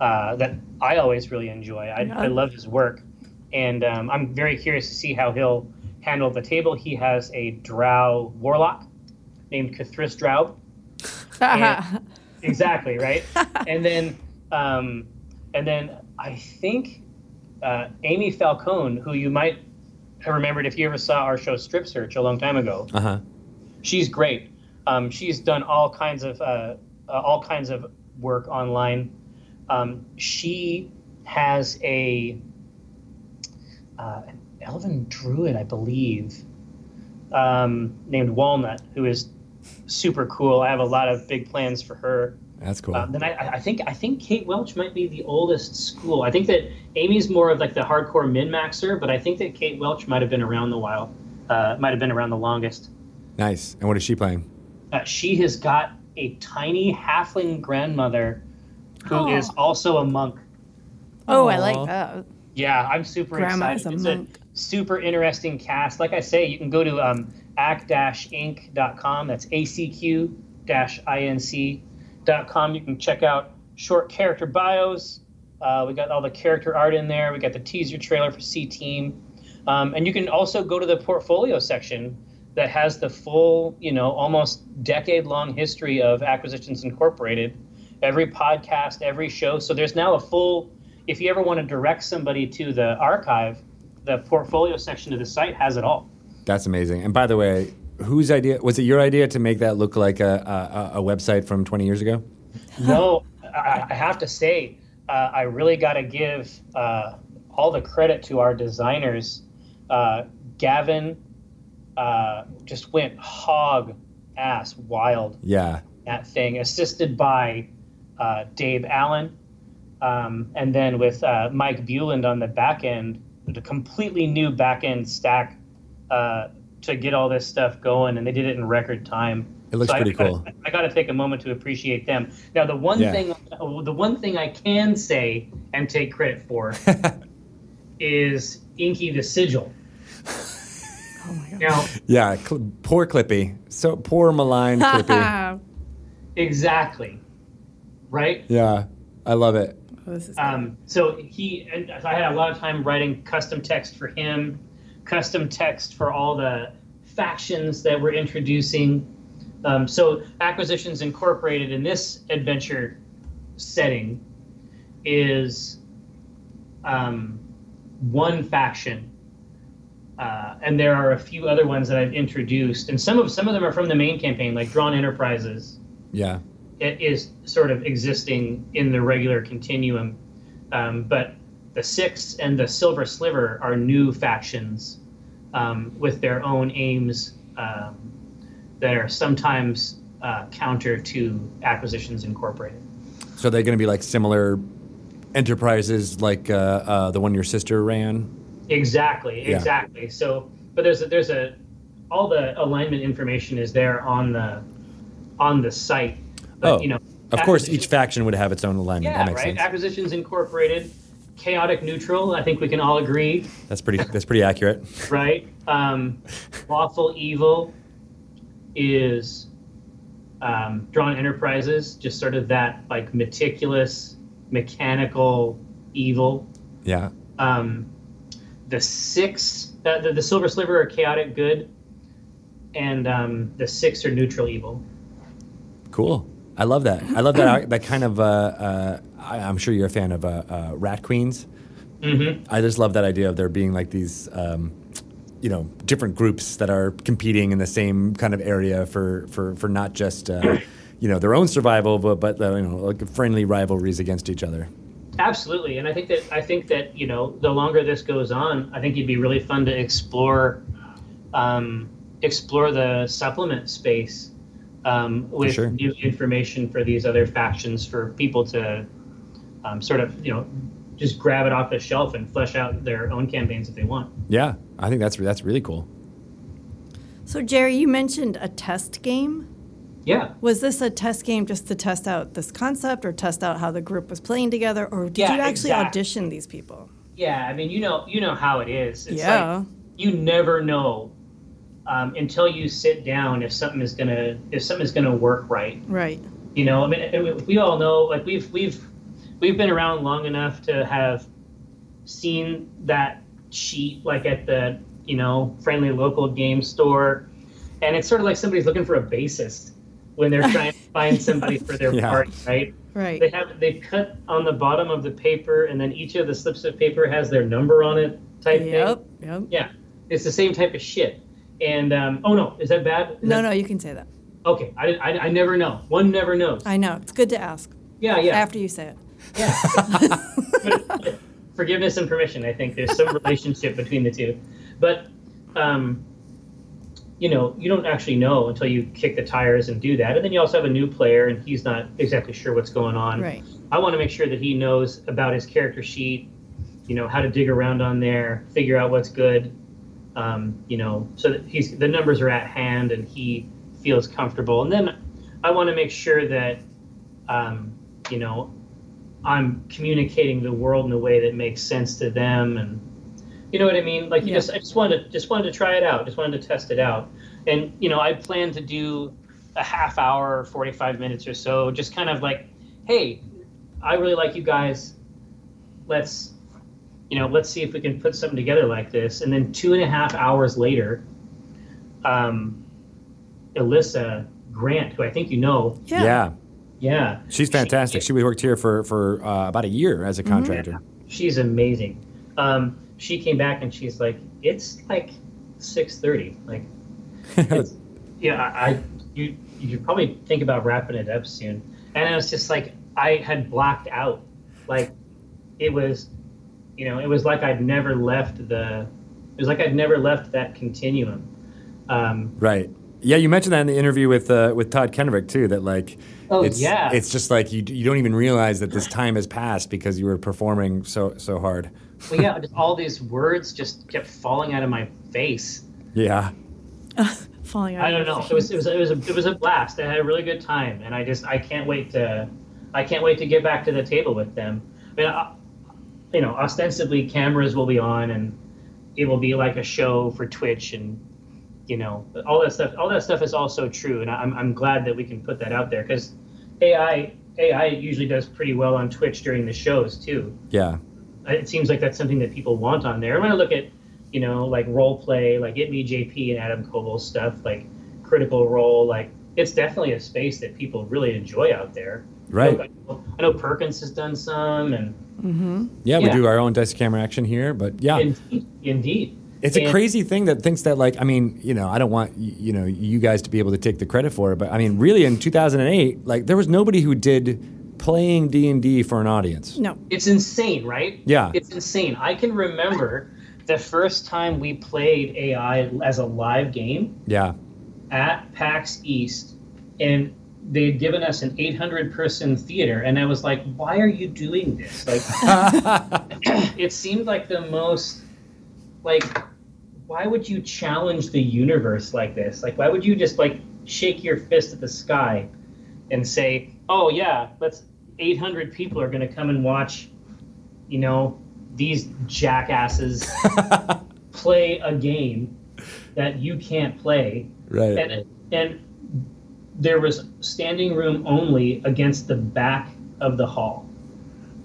uh, that I always really enjoy. I, yeah. I love his work, and um, I'm very curious to see how he'll handle the table. He has a Drow warlock named K'thriss Drow. and, exactly right, and then um, and then. I think uh, Amy Falcone, who you might have remembered if you ever saw our show Strip Search a long time ago, uh-huh. she's great. Um, she's done all kinds of uh, uh, all kinds of work online. Um, she has a uh, an elven druid, I believe, um, named Walnut, who is super cool. I have a lot of big plans for her. That's cool. Um, then I, I think I think Kate Welch might be the oldest school. I think that Amy's more of like the hardcore min-maxer, but I think that Kate Welch might have been around the while, uh, might have been around the longest. Nice. And what is she playing? Uh, she has got a tiny halfling grandmother who Aww. is also a monk. Oh, Aww. I like that. Yeah, I'm super Grandma's excited. Grandma's a monk. It's a super interesting cast. Like I say, you can go to um, A C dash inc dot com. That's A C Q dash I N C Dot com. You can check out short character bios. Uh, we got all the character art in there. We got the teaser trailer for C Team, um, and you can also go to the portfolio section that has the full, you know, almost decade-long history of Acquisitions Incorporated. Every podcast, every show. So there's now a full. If you ever want to direct somebody to the archive, the portfolio section of the site has it all. That's amazing. And by the way. Whose idea was it? Your idea to make that look like a a, a website from twenty years ago? No, I, I have to say, uh, I really got to give uh, all the credit to our designers. Uh, Gavin uh, just went hog ass wild. Yeah, that thing assisted by uh, Dave Allen, um, and then with uh, Mike Buland on the back end, with a completely new back end stack. Uh, to get all this stuff going, and they did it in record time. It looks so pretty I gotta, cool. I got to take a moment to appreciate them. Now, the one yeah. thing the one thing I can say and take credit for is Inky the Sigil. Oh, my God. Now, yeah, cl- poor Clippy. So poor, maligned Clippy. Exactly. Right? Yeah, I love it. Oh, this is um, so he, and I had a lot of time writing custom text for him. Custom text for all the factions that we're introducing. Um, so Acquisitions Incorporated in this adventure setting is um, one faction Uh, and there are a few other ones that I've introduced, and some of some of them are from the main campaign, like Drawn Enterprises. Yeah, it is sort of existing in the regular continuum, um, but the Sixth and the Silver Sliver are new factions um, with their own aims um, that are sometimes uh, counter to Acquisitions Incorporated. So they're going to be like similar enterprises, like uh, uh, the one your sister ran. Exactly, exactly. Yeah. So, but there's a, there's a all the alignment information is there on the on the site. But, oh, you know, of course, each faction would have its own alignment. Yeah, that makes right. Sense. Acquisitions Incorporated, chaotic neutral. I think we can all agree. That's pretty. That's pretty accurate. Right. Um, lawful evil is um, Drawn Enterprises. Just sort of that like meticulous, mechanical evil. Yeah. Um, The six, uh, the, the Silver Sliver are chaotic good, and um, the six are neutral evil. Cool. I love that. I love that that kind of, uh, uh, I, I'm sure you're a fan of uh, uh, Rat Queens. Mm-hmm. I just love that idea of there being like these, um, you know, different groups that are competing in the same kind of area for, for, for not just, uh, you know, their own survival, but, but uh, you know, like friendly rivalries against each other. Absolutely, and I think that I think that you know the longer this goes on, I think it'd be really fun to explore, um, explore the supplement space um, with sure. new information for these other factions for people to um, sort of you know just grab it off the shelf and flesh out their own campaigns if they want. Yeah, I think that's that's really cool. So Jerry, you mentioned a test game. Yeah. Was this a test game just to test out this concept or test out how the group was playing together, or did yeah, you actually exactly. audition these people? Yeah, I mean, you know, you know how it is. It's yeah. like you never know um, until you sit down if something is gonna if something is gonna work right. Right. You know, I mean, we all know, like we've we've we've been around long enough to have seen that sheet, like at the you know friendly local game store, and it's sort of like somebody's looking for a bassist when they're trying to find somebody for their yeah. party, right? Right. They have they cut on the bottom of the paper, and then each of the slips of paper has their number on it, type yep, thing. Yep. Yeah. It's the same type of shit. And um, oh no, is that bad? Is no, that... no, you can say that. Okay, I, I I never know. One never knows. I know. It's good to ask. Yeah, yeah. After you say it. Yeah. Forgiveness and permission. I think there's some relationship between the two, but. Um, you know, you don't actually know until you kick the tires and do that. And then you also have a new player, and he's not exactly sure what's going on. Right. I want to make sure that he knows about his character sheet, you know, how to dig around on there, figure out what's good, um, you know, so that he's the numbers are at hand and he feels comfortable. And then I want to make sure that, um, you know, I'm communicating the world in a way that makes sense to them and, you know what I mean? Like you yeah. just, I just wanted to, just wanted to try it out. Just wanted to test it out. And, you know, I planned to do a half hour, forty-five minutes or so, just kind of like, hey, I really like you guys. Let's, you know, let's see if we can put something together like this. And then two and a half hours later, um, Alyssa Grant, who I think you know. Yeah. Yeah. yeah She's fantastic. She, she worked here for, for uh, about a year as a contractor. Mm-hmm. She's amazing. Um, She came back and she's like, "It's like six thirty. Like, it's, yeah, I you you probably think about wrapping it up soon." And I was just like, I had blacked out. Like, it was, you know, it was like I'd never left the. It was like I'd never left that continuum. Um, right. Yeah, you mentioned that in the interview with uh, with Todd Kenrick too. That like, oh it's, yeah, it's just like you you don't even realize that this time has passed because you were performing so so hard. Well, yeah, just all these words just kept falling out of my face. Yeah, uh, falling out. I don't know. It was it was it was a it was a blast. I had a really good time, and I just I can't wait to I can't wait to get back to the table with them. I mean, I, you know, ostensibly cameras will be on, and it will be like a show for Twitch, and you know, all that stuff. All that stuff is also true, and I'm I'm glad that we can put that out there because A I A I usually does pretty well on Twitch during the shows too. Yeah. It seems like that's something that people want on there. When I look at, you know, like role play, like It Me J P and Adam Kobol's stuff, like Critical Role, like it's definitely a space that people really enjoy out there. Right. I know, I know Perkins has done some, and mm-hmm. yeah, yeah, we do our own dice camera action here, but yeah, indeed, indeed. It's and, a crazy thing that thinks that, like, I mean, you know, I don't want, you know, you guys to be able to take the credit for it, but I mean, really in two thousand eight, like, there was nobody who did playing D and D for an audience. No. It's insane, right? Yeah. It's insane. I can remember the first time we played A I as a live game. Yeah. At PAX East, and they had given us an eight hundred person theater, and I was like, why are you doing this? Like, it seemed like the most, like, why would you challenge the universe like this? Like, why would you just, like, shake your fist at the sky and say, oh, yeah, let's, eight hundred people are going to come and watch, you know, these jackasses play a game that you can't play. Right. And, and there was standing room only against the back of the hall.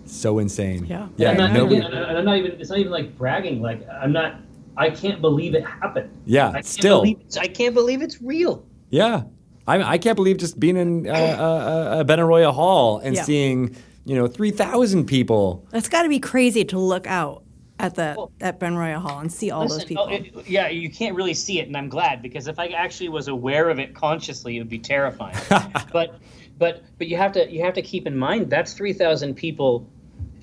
So insane. Yeah. Yeah. I'm not, nobody, even, I'm not even, it's not even like bragging. Like, I'm not, I can't believe it happened. Yeah. I can't still. Believe it's, I can't believe it's real. Yeah. I I can't believe just being in uh, uh, uh, Benaroya Hall and yeah. seeing, you know, three thousand people. That's got to be crazy to look out at the well, at Benaroya Hall and see all listen, those people. Oh, it, yeah, you can't really see it, and I'm glad, because if I actually was aware of it consciously, it would be terrifying. but but but you have to you have to keep in mind that's three thousand people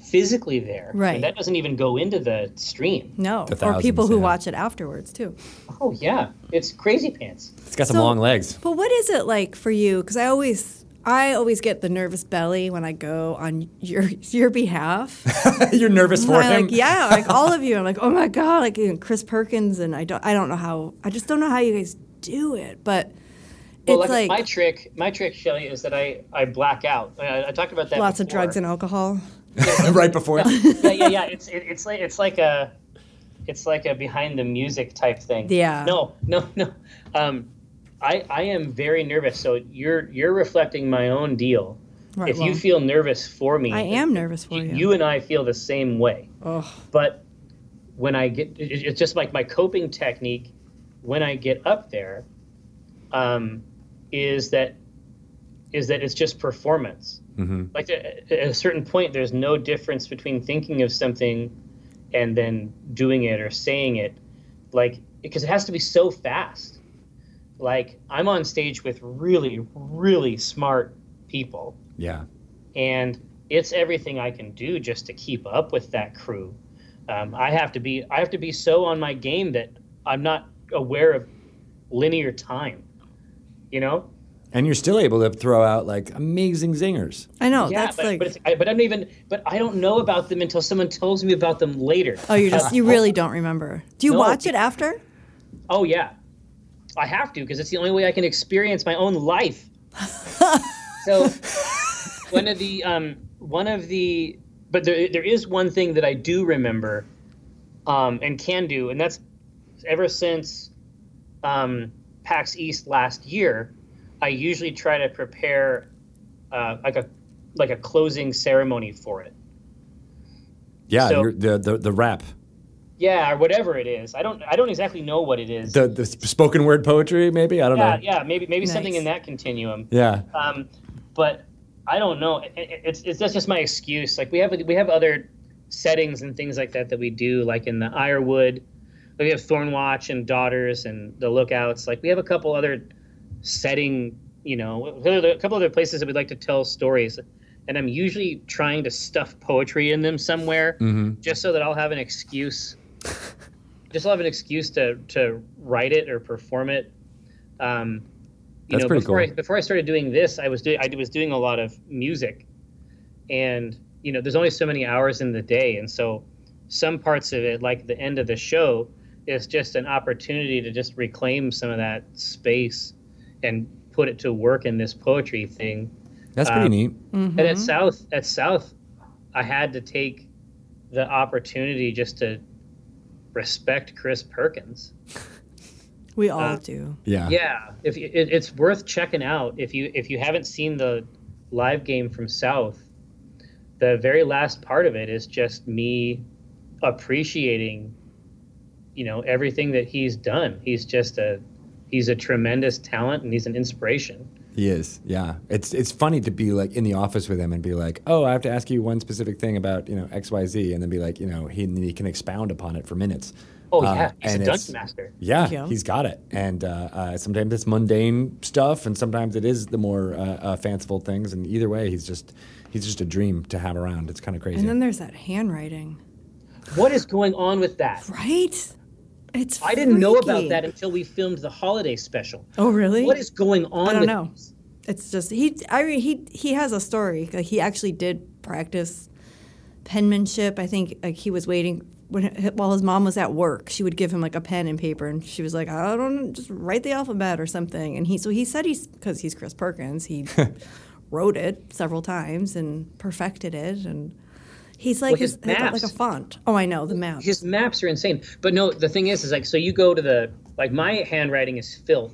physically there. Right. And that doesn't even go into the stream. No. The thousands, or people who yeah. watch it afterwards too. Oh yeah, it's crazy pants. It's got some so, long legs. But what is it like for you? Because I always. I always get the nervous belly when I go on your your behalf. You're nervous for him? Like, yeah, like all of you. I'm like, oh my god, like you know, Chris Perkins, and I don't I don't know how I just don't know how you guys do it. But well, it's like, like my trick, my trick, Shelly, is that I, I black out. I, I talked about that. Lots before. Of drugs and alcohol. Yeah, right before. yeah, yeah, yeah. It's it, it's like it's like a it's like a behind the music type thing. Yeah. No, no, no. Um, I, I am very nervous, so you're you're reflecting my own deal. Right, if well, you feel nervous for me, I am nervous for you. You and I feel the same way. Ugh. But when I get, it's just like my coping technique when I get up there, um, is that is that it's just performance. Mm-hmm. Like at a certain point, there's no difference between thinking of something and then doing it or saying it, like because it has to be so fast. Like, I'm on stage with really, really smart people. Yeah. And it's everything I can do just to keep up with that crew. Um, I have to be I have to be so on my game that I'm not aware of linear time, you know? And you're still able to throw out, like, amazing zingers. I know. Yeah, that's but, like... but, it's, I, but, I'm even, but I don't know about them until someone tells me about them later. Oh, you just you really don't remember. Do you no. watch it after? Oh, yeah. I have to, because it's the only way I can experience my own life. So one of the, um, one of the, but there, there is one thing that I do remember um, and can do, and that's ever since um, PAX East last year, I usually try to prepare uh, like a like a closing ceremony for it. Yeah, so, you're, the, the the wrap. Yeah, or whatever it is. I don't I don't exactly know what it is. The, the spoken word poetry, maybe? I don't yeah, know. Yeah, maybe maybe nice. Something in that continuum. Yeah. Um, but I don't know. It, it, it's it's that's just my excuse. Like we have we have other settings and things like that that we do, like in the Ironwood. We have Thornwatch and Daughters and the Lookouts. Like we have a couple other setting, you know, a couple other places that we'd like to tell stories. And I'm usually trying to stuff poetry in them somewhere, mm-hmm. just so that I'll have an excuse. Just have an excuse to, to write it or perform it. Um, you That's know, pretty before cool. I, before I started doing this, I was doing I was doing a lot of music, and you know, there's only so many hours in the day, and so some parts of it, like the end of the show, is just an opportunity to just reclaim some of that space and put it to work in this poetry thing. That's um, pretty neat. Mm-hmm. And at South, at South, I had to take the opportunity just to. Respect Chris Perkins. We all uh, do. Yeah. Yeah. If it, it's worth checking out if you if you haven't seen the live game from South, the very last part of it is just me appreciating, you know, everything that he's done. He's just a he's a tremendous talent, and he's an inspiration. He is, yeah. It's it's funny to be like in the office with him and be like, oh, I have to ask you one specific thing about, you know, X Y Z, and then be like, you know, he he can expound upon it for minutes. Oh, yeah. Uh, he's a dungeon master. Yeah, yeah, he's got it. And uh, uh, sometimes it's mundane stuff, and sometimes it is the more uh, uh, fanciful things. And either way, he's just he's just a dream to have around. It's kind of crazy. And then there's that handwriting. What is going on with that? Right? It's I didn't freaky. know about that until we filmed the holiday special. Oh, really? What is going on? I don't with know. These? It's just he. I mean, he he has a story. Like, he actually did practice penmanship. I think like he was waiting when while his mom was at work. She would give him like a pen and paper, and she was like, "I don't know, just write the alphabet or something." And he so he said he's because he's Chris Perkins. He wrote it several times and perfected it and. He's like well, his, his maps, got like a font. Oh, I know the maps. His maps are insane. But no, the thing is, is like so you go to the like my handwriting is filth,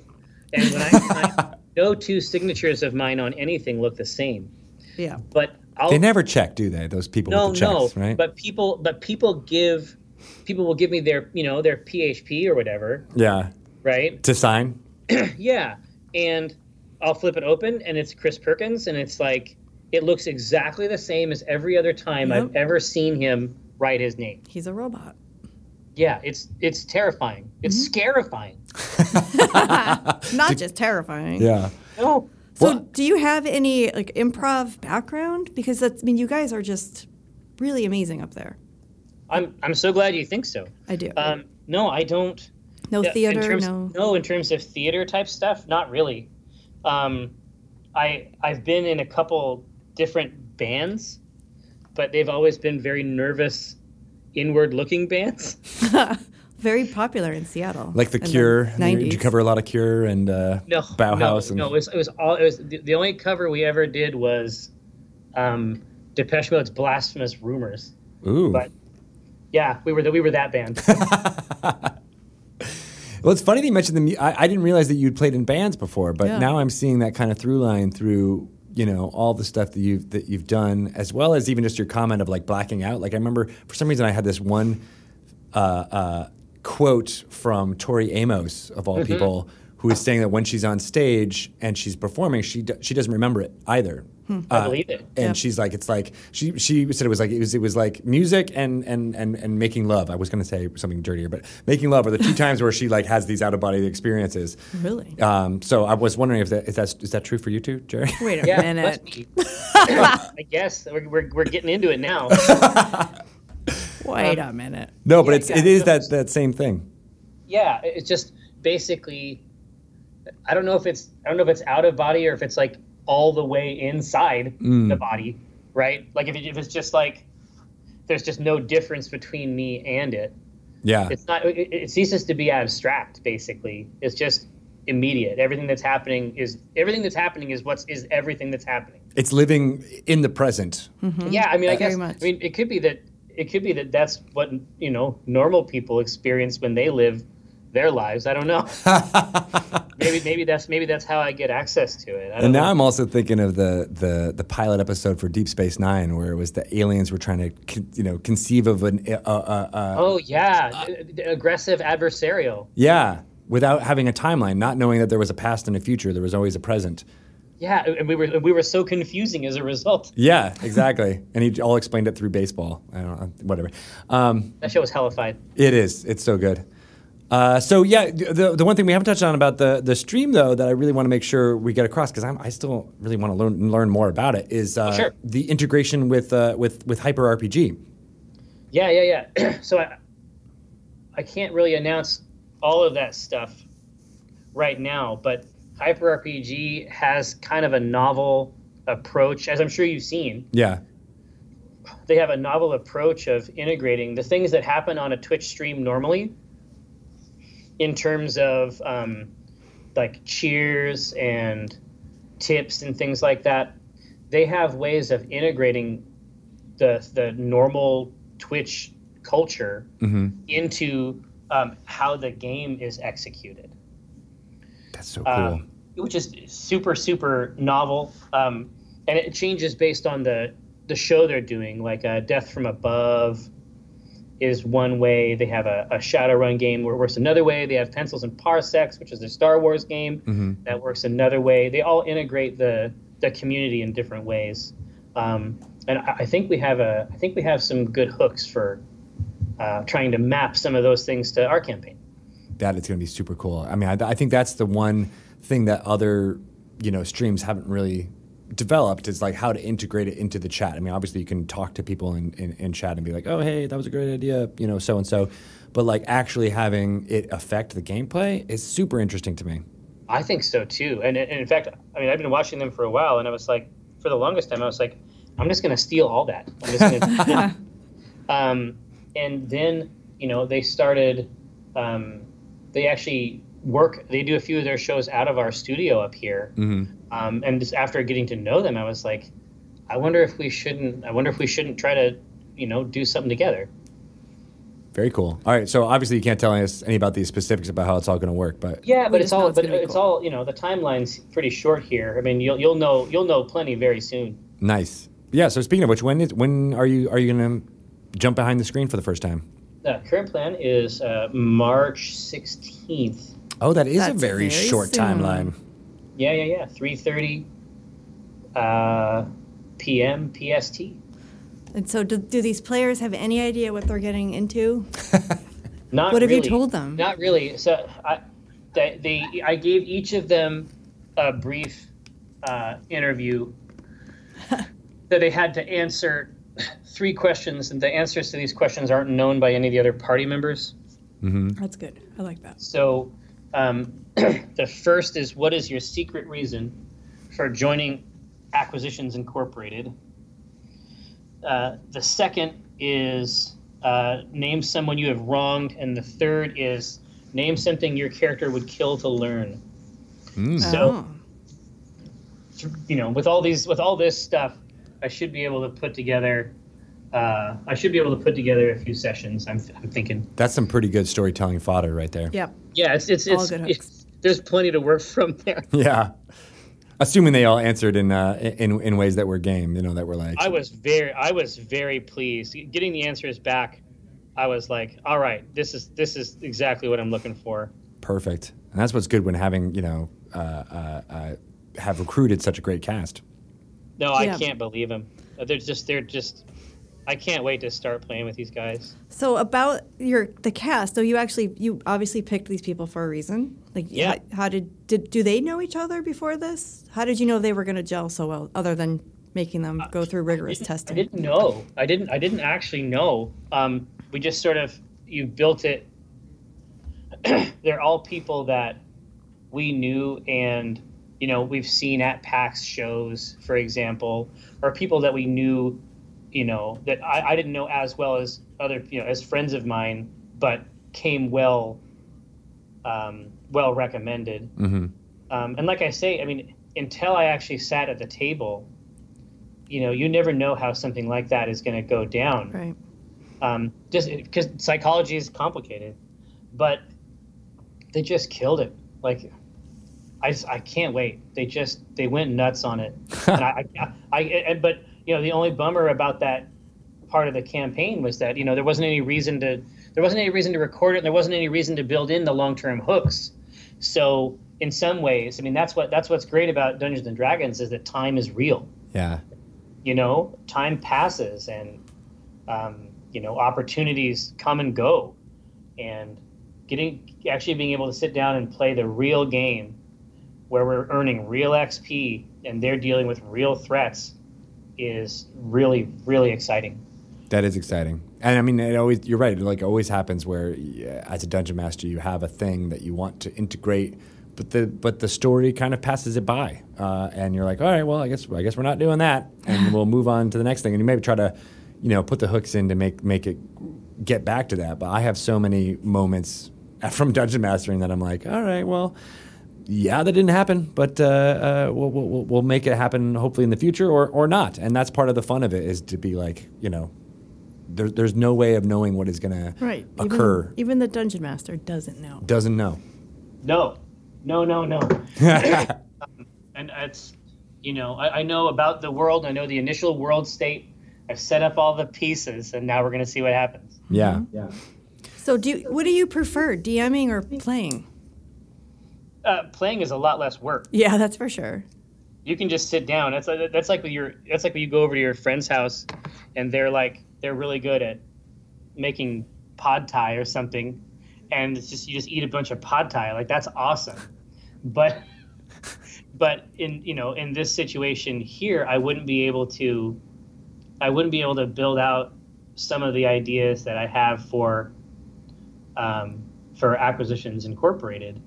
and when I find no two signatures of mine on anything look the same. Yeah. But I'll, they never check, do they? Those people no, with the checks, no, right? But people, but people give, people will give me their, you know, their P H P or whatever. Yeah. Right. To sign. Yeah, and I'll flip it open, and it's Chris Perkins, and it's like. It looks exactly the same as every other time yep. I've ever seen him write his name. He's a robot. Yeah, it's it's terrifying. It's mm-hmm. scarifying. Not just terrifying. Yeah. No. So well, do you have any like improv background? Because that's, I mean, you guys are just really amazing up there. I'm I'm so glad you think so. I do. Um, no, I don't. No uh, theater. In terms, no. No, in terms of theater type stuff, not really. Um, I I've been in a couple. different bands, but they've always been very nervous, inward-looking bands. Very popular in Seattle. Like the Cure. The did you cover a lot of Cure and uh, no, Bauhaus? No, and... no. It was, it was all. It was the, the only cover we ever did was um, Depeche Mode's "Blasphemous Rumors." Ooh. But yeah, we were the, we were that band. Well, it's funny that you mentioned the. I, I didn't realize that you'd played in bands before, but yeah. Now I'm seeing that kind of through line through. You know, all the stuff that you've that you've done, as well as even just your comment of like blacking out. Like I remember for some reason I had this one uh, uh, quote from Tori Amos of all mm-hmm. people, who is saying that when she's on stage and she's performing, she do, she doesn't remember it either. Hmm. Uh, I believe it. And yeah. she's like, it's like she she said it was like it was it was like music and and and and making love. I was going to say something dirtier, but making love are the two times where she like has these out of body experiences. Really? Um, so I was wondering if that if that's is that true for you too, Jerry? Wait a yeah, minute. I guess we're, we're we're getting into it now. Wait um, a minute. No, but yeah, it's yeah, it is that that same thing. Yeah, it's just basically. I don't know if it's I don't know if it's out of body or if it's like all the way inside mm. the body, right? Like if, it, if it's just like there's just no difference between me and it. Yeah, it's not. It, it ceases to be abstract. Basically, it's just immediate. Everything that's happening is everything that's happening is what's is everything that's happening. It's living in the present. Mm-hmm. Yeah, I mean, I guess I mean it could be that it could be that that's what you know normal people experience when they live. Their lives. I don't know. maybe maybe that's maybe that's how I get access to it. I don't and now know. I'm also thinking of the, the the pilot episode for Deep Space Nine, where it was the aliens were trying to con- you know conceive of an uh, uh, uh, oh yeah uh, aggressive adversarial yeah without having a timeline, not knowing that there was a past and a future. There was always a present. Yeah, and we were we were so confusing as a result. Yeah, exactly. And he all explained it through baseball. I don't know, whatever. Um, that show was hellified. It is. It's so good. Uh, so yeah, the the one thing we haven't touched on about the, the stream though that I really want to make sure we get across because I still really want to learn learn more about it is uh, sure. the integration with uh, with with HyperRPG. Yeah, yeah, yeah. So I I can't really announce all of that stuff right now, but HyperRPG has kind of a novel approach, as I'm sure you've seen. Yeah. They have a novel approach of integrating the things that happen on a Twitch stream normally. In terms of um, like cheers and tips and things like that, they have ways of integrating the the normal Twitch culture mm-hmm. into um, how the game is executed. That's so cool. Um, which is super, super novel. Um, and it changes based on the, the show they're doing, like uh, Death from Above is one way. They have a, a Shadowrun game where it works another way. They have Pencils and Parsecs, which is their Star Wars game, mm-hmm. that works another way. They all integrate the the community in different ways, um, and I, I think we have a I think we have some good hooks for uh, trying to map some of those things to our campaign. That is going to be super cool. I mean, I, I think that's the one thing that other you know streams haven't really developed is like how to integrate it into the chat. I mean, obviously you can talk to people in, in, in chat and be like, oh, hey, that was a great idea, you know, so-and-so. But like actually having it affect the gameplay is super interesting to me. I think so too. And, and in fact, I mean, I've been watching them for a while and I was like, for the longest time, I was like, I'm just going to steal all that. I'm just going to, um, and then, you know, they started, um, they actually work, they do a few of their shows out of our studio up here. Mm-hmm. Um, and just after getting to know them, I was like, I wonder if we shouldn't, I wonder if we shouldn't try to, you know, do something together. Very cool. All right. So obviously you can't tell us any about these specifics about how it's all going to work, but yeah, but it's all, it's but it's cool. all, you know, the timeline's pretty short here. I mean, you'll, you'll know, you'll know plenty very soon. Nice. Yeah. So speaking of which, when is, when are you, are you going to jump behind the screen for the first time? The uh, current plan is uh, March sixteenth. Oh, that is That's a very, very short soon. timeline. Yeah, yeah, yeah. three thirty uh, p m. P S T. And so do, do these players have any idea what they're getting into? Not What have really. you told them? Not really. So I, they, they, I gave each of them a brief uh, interview that they had to answer three questions, and the answers to these questions aren't known by any of the other party members. Mm-hmm. That's good. I like that. So... Um, the first is, what is your secret reason for joining Acquisitions Incorporated? Uh, the second is, uh, name someone you have wronged. And the third is, name something your character would kill to learn. Mm. So, oh. you know, with all these, with all this stuff, I should be able to put together... Uh, I should be able to put together a few sessions. I'm, I'm thinking that's some pretty good storytelling fodder right there. Yeah, yeah, it's it's, it's, it's, it's there's plenty to work from there. Yeah, assuming they all answered in uh, in in ways that were game, you know, that were like. I was very I was very pleased getting the answers back. I was like, all right, this is this is exactly what I'm looking for. Perfect, and that's what's good when having you know uh, uh, uh, have recruited such a great cast. No, yeah. I can't believe them. They're just they're just. I can't wait to start playing with these guys. So about your the cast, so you actually you obviously picked these people for a reason. Like yeah. how, how did did do they know each other before this? How did you know they were going to gel so well other than making them go through rigorous I testing? I didn't know. I didn't I didn't actually know. Um, we just sort of you built it. They're all people that we knew and you know, we've seen at PAX shows, for example, or people that we knew you know, that I, I didn't know as well as other, you know, as friends of mine, but came well, um, well recommended. Mm-hmm. Um, and like I say, I mean, until I actually sat at the table, you know, you never know how something like that is going to go down. Right. Um, just because psychology is complicated, but they just killed it. Like, I, just, I can't wait. They just, they went nuts on it. and I, I, I, and, but, you know, the only bummer about that part of the campaign was that, you know, there wasn't any reason to there wasn't any reason to record it. And there wasn't any reason to build in the long term hooks. So in some ways, I mean, that's what that's what's great about Dungeons and Dragons is that time is real. Yeah. You know, time passes and, um, you know, opportunities come and go and getting actually being able to sit down and play the real game where we're earning real X P and they're dealing with real threats. Is really, really exciting. That is exciting. And I mean, it always, you're right, it like always happens where yeah, as a dungeon master, you have a thing that you want to integrate, but the but the story kind of passes it by. Uh, and you're like, all right, well, I guess I guess we're not doing that. And we'll move on to the next thing. And you maybe try to, you know, put the hooks in to make, make it get back to that. But I have so many moments from dungeon mastering that I'm like, all right, well, yeah, that didn't happen, but uh, uh, we'll, we'll we'll make it happen hopefully in the future or, or not. And that's part of the fun of it is to be like, you know, there, there's no way of knowing what is going right. to occur. Even, even the Dungeon Master doesn't know. Doesn't know. No. No, no, no. um, and it's, you know, I, I know about the world. I know the initial world state. I've set up all the pieces, and now we're going to see what happens. Yeah. Mm-hmm. Yeah. So do you, what do you prefer, DMing or playing? Uh, playing is a lot less work. Yeah, that's for sure. You can just sit down. That's like, that's like when you're that's like when you go over to your friend's house, and they're like they're really good at making pad thai or something, and it's just you just eat a bunch of pad thai. Like, that's awesome, but but in you know in this situation here, I wouldn't be able to, I wouldn't be able to build out some of the ideas that I have for. Um, for Acquisitions Incorporated,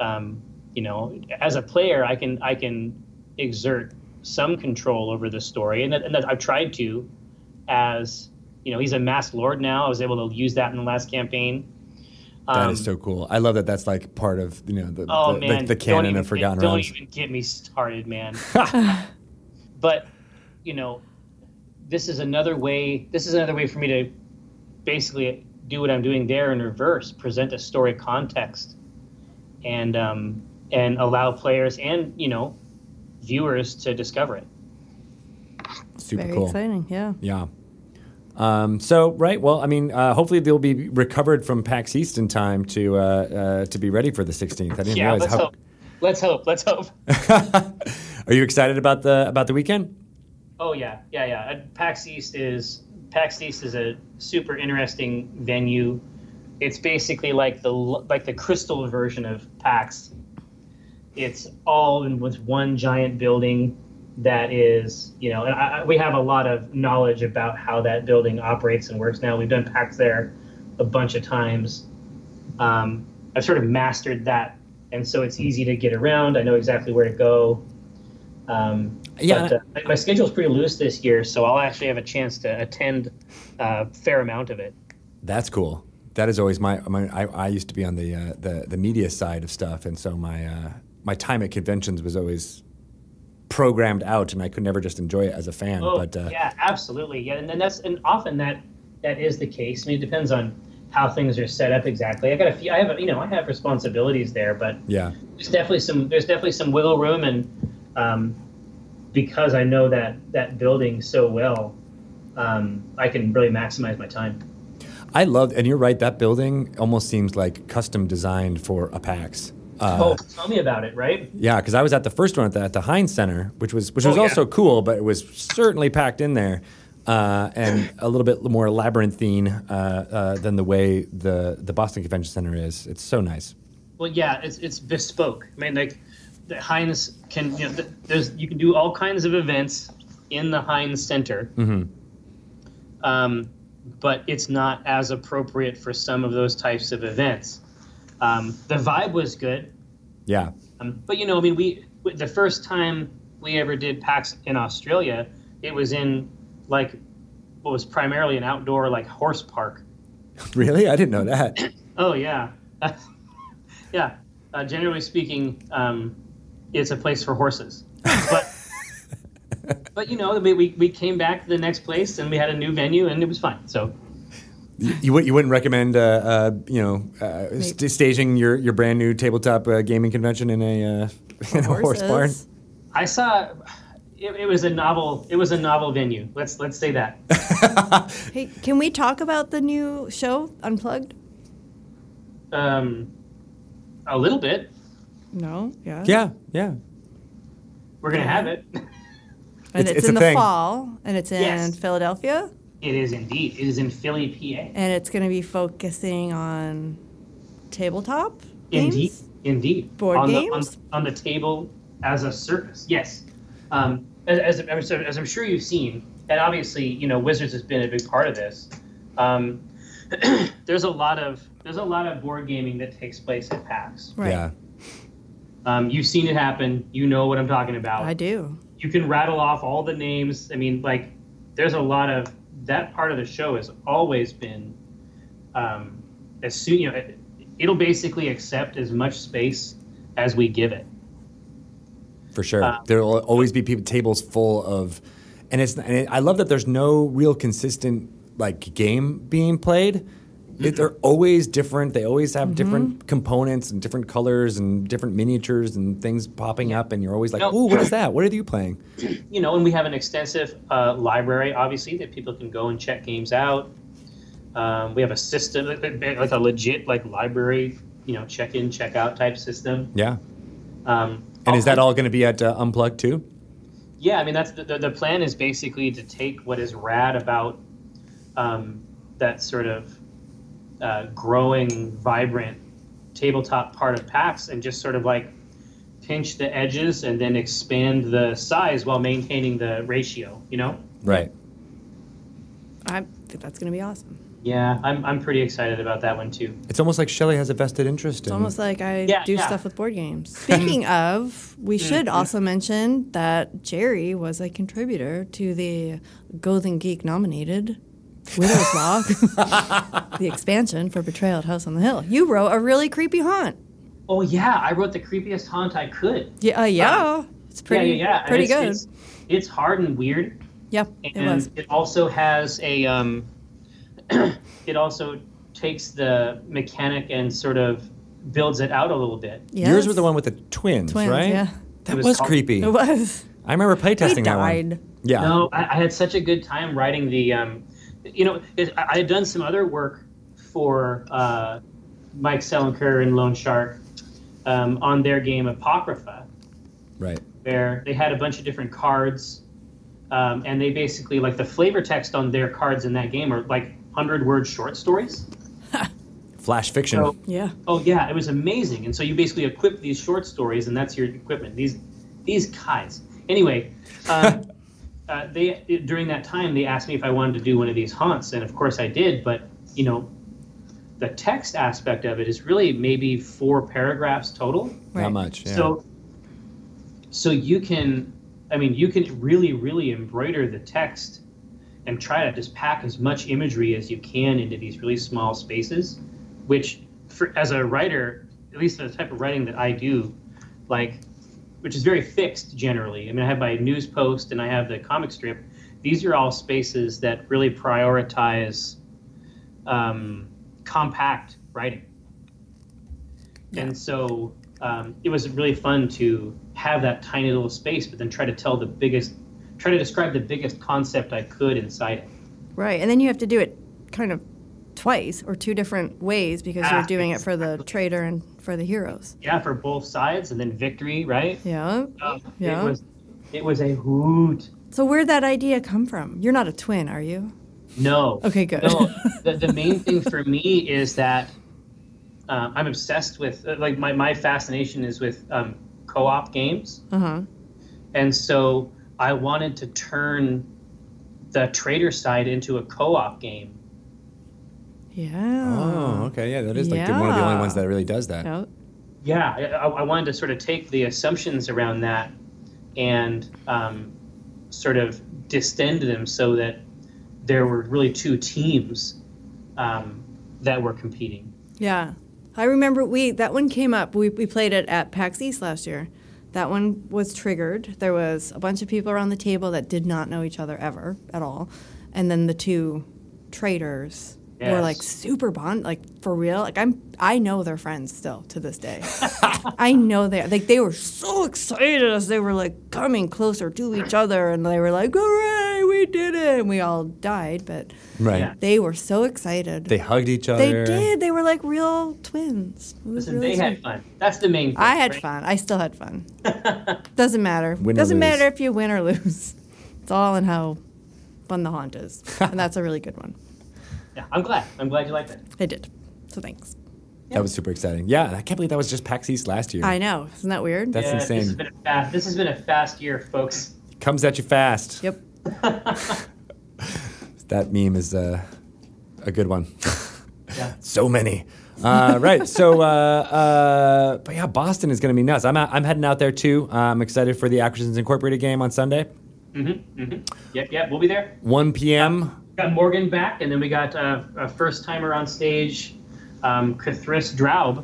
um, you know, as a player, I can I can exert some control over the story, and that, and that I've tried to. As you know, he's a masked lord now. I was able to use that in the last campaign. Um, that is so cool. I love that. That's like part of you know the oh, the, man, the, the canon even, of Forgotten don't Realms. Don't even get me started, man. But you know, this is another way. This is another way for me to basically. Do what I'm doing there in reverse, present a story context, and um, and allow players and, you know, viewers to discover it. Super Very cool. exciting, yeah. Yeah. Um, so, right, well, I mean, uh, hopefully they'll be recovered from PAX East in time to uh, uh, to be ready for the sixteenth. I didn't yeah, realize let's how... hope. Let's hope, let's hope. Are you excited about the about the weekend? Oh, yeah, yeah, yeah. PAX East is... PAX East is a super interesting venue. It's basically like the like the Crystal version of PAX. It's all in with one giant building that is, you know, and I, we have a lot of knowledge about how that building operates and works now. We've done PAX there a bunch of times. Um, I've sort of mastered that, and so it's easy to get around. I know exactly where to go. Um, yeah, but, uh, my schedule's pretty loose this year, so I'll actually have a chance to attend a fair amount of it. That's cool. That is always my. my I, I used to be on the, uh, the the media side of stuff, and so my uh, my time at conventions was always programmed out, and I could never just enjoy it as a fan. Oh, but uh, yeah, absolutely. Yeah, and, and that's and often that that is the case. I mean, it depends on how things are set up exactly. I got a few. I have a, you know I have responsibilities there, but yeah, there's definitely some there's definitely some wiggle room and. Um, because I know that, that building so well, um, I can really maximize my time. I love, and you're right, that building almost seems like custom designed for a PAX. Uh, oh, tell me about it, right? Yeah, because I was at the first one at the, at the Heinz Center, which was which was oh, also yeah. cool, but it was certainly packed in there uh, and a little bit more labyrinthine uh, uh, than the way the, the Boston Convention Center is. It's so nice. Well, yeah, it's it's bespoke. I mean, like... The Heinz can, you know, there's you can do all kinds of events in the Heinz Center, mm-hmm. um, but it's not as appropriate for some of those types of events. Um, the vibe was good, yeah. Um, but you know, I mean, we the first time we ever did PAX in Australia, it was in like what was primarily an outdoor like horse park. Really, I didn't know that. Oh yeah, yeah. Uh, generally speaking. Um, It's a place for horses, but but you know we we came back to the next place and we had a new venue and it was fine. So you you wouldn't recommend uh, uh, you know uh, st- staging your, your brand new tabletop uh, gaming convention in a uh, in a horse barn. I saw it, it was a novel it was a novel venue. Let's let's say that. Hey, can we talk about the new show Unplugged? Um, a little bit. No, yeah. Yeah, yeah. We're going to have it. And it's, it's, it's in the thing. fall, and it's in yes. Philadelphia. It is indeed. It is in Philly, P A. And it's going to be focusing on tabletop games? Indeed, indeed. Board on games? The, on, on the table as a service, yes. Um, as, as, as I'm sure you've seen, and obviously, you know, Wizards has been a big part of this, um, there's a lot of there's a lot of board gaming that takes place at PAX. Right. Yeah. Um, you've seen it happen. You know what I'm talking about. I do. You can rattle off all the names. I mean, like, there's a lot of that part of the show has always been. Um, as soon you know, it, it'll basically accept as much space as we give it. For sure, um, there'll always be people, tables full of, and it's. And it, I love that there's no real consistent like game being played. It, they're always different. They always have mm-hmm. different components and different colors and different miniatures and things popping up, and you're always like, now, ooh, what is that? What are you playing? You know, and we have an extensive uh, library, obviously, that people can go and check games out. Um, we have a system, like a legit like library, you know, check-in, check-out type system. Yeah. Um, and is that all going to be at uh, Unplugged too? Yeah, I mean, that's the, the plan is basically to take what is rad about um, that sort of uh, growing, vibrant tabletop part of PAX and just sort of like pinch the edges and then expand the size while maintaining the ratio, you know? Right. I think that's going to be awesome. Yeah, I'm I'm pretty excited about that one too. It's almost like Shelly has a vested interest in it. It's almost like I yeah, do yeah. stuff with board games. Speaking of, we should mm-hmm. also mention that Jerry was a contributor to the Golden Geek nominated Widow's Log, the expansion for Betrayal at House on the Hill. You wrote a really creepy haunt. Oh yeah, I wrote the creepiest haunt I could. Yeah, uh, yeah. Um, it's pretty yeah, yeah, yeah. pretty it's, good. It's, it's hard and weird. Yep, and it was. It also has a um it also takes the mechanic and sort of builds it out a little bit. Yes. Yours were the one with the twins, twins right? Yeah. That it was, was creepy. It was. I remember playtesting that one. Yeah. No, I, I had such a good time writing the, um, you know, it, I had done some other work for uh, Mike Selinker and Lone Shark um, on their game Apocrypha. Right. Where they had a bunch of different cards, um, and they basically, like the flavor text on their cards in that game are like, hundred-word short stories. Flash fiction. So, yeah. Oh, yeah. It was amazing. And so you basically equip these short stories, and that's your equipment. These these guys. Anyway, um, uh, they during that time, they asked me if I wanted to do one of these haunts, and of course I did. But, you know, the text aspect of it is really maybe four paragraphs total. Right. Not much. Yeah. So, so you can, I mean, you can really, really embroider the text and try to just pack as much imagery as you can into these really small spaces, which for, as a writer, at least the type of writing that I do, like, which is very fixed generally. I mean, I have my news post and I have the comic strip. These are all spaces that really prioritize um, compact writing. Yeah. And so um, it was really fun to have that tiny little space, but then try to tell the biggest try to describe the biggest concept I could inside it. Right, and then you have to do it kind of twice or two different ways because ah, you're doing exactly. it for the traitor and for the heroes. Yeah, for both sides and then victory, right? Yeah. Uh, yeah. It was, it was a hoot. So where'd that idea come from? You're not a twin, are you? No. Okay, good. No, the, the main thing for me is that uh, I'm obsessed with, uh, like my, my fascination is with um, co-op games. Uh-huh. And so I wanted to turn the trader side into a co-op game. Yeah. Oh, okay. Yeah, that is like yeah. one of the only ones that really does that. Nope. Yeah, I, I wanted to sort of take the assumptions around that and um, sort of distend them so that there were really two teams um, that were competing. Yeah. I remember we that one came up. We we played it at PAX East last year. That one was triggered. There was a bunch of people around the table that did not know each other ever at all. And then the two traitors yes. were like super bond, like for real. Like I'm, I know they're friends still to this day. I know they are. Like they were so excited as they were like coming closer to each other. And they were like, hooray, we did it. And we all died, but right. they were so excited. They hugged each other. They did. They were like real twins. Listen, really they sweet. had fun. That's the main thing. I had right? fun. I still had fun. Doesn't matter. Win Doesn't lose. matter if you win or lose. It's all in how fun the haunt is. And that's a really good one. Yeah, I'm glad. I'm glad you liked it. I did. So thanks. Yeah. That was super exciting. Yeah, I can't believe that was just PAX East last year. I know. Isn't that weird? That's yeah, insane. This has been a fast, this has been a fast year, folks. It comes at you fast. Yep. That meme is uh, a good one. Yeah. So many. Uh, right. So, uh, uh, but yeah, Boston is going to be nuts. I'm out, I'm heading out there too. Uh, I'm excited for the Acquisitions Incorporated game on Sunday. Mm-hmm. Mm-hmm. Yep. Yep. We'll be there. one p.m. Uh, we got Morgan back, and then we got uh, a first timer on stage, um, K'thriss Drow.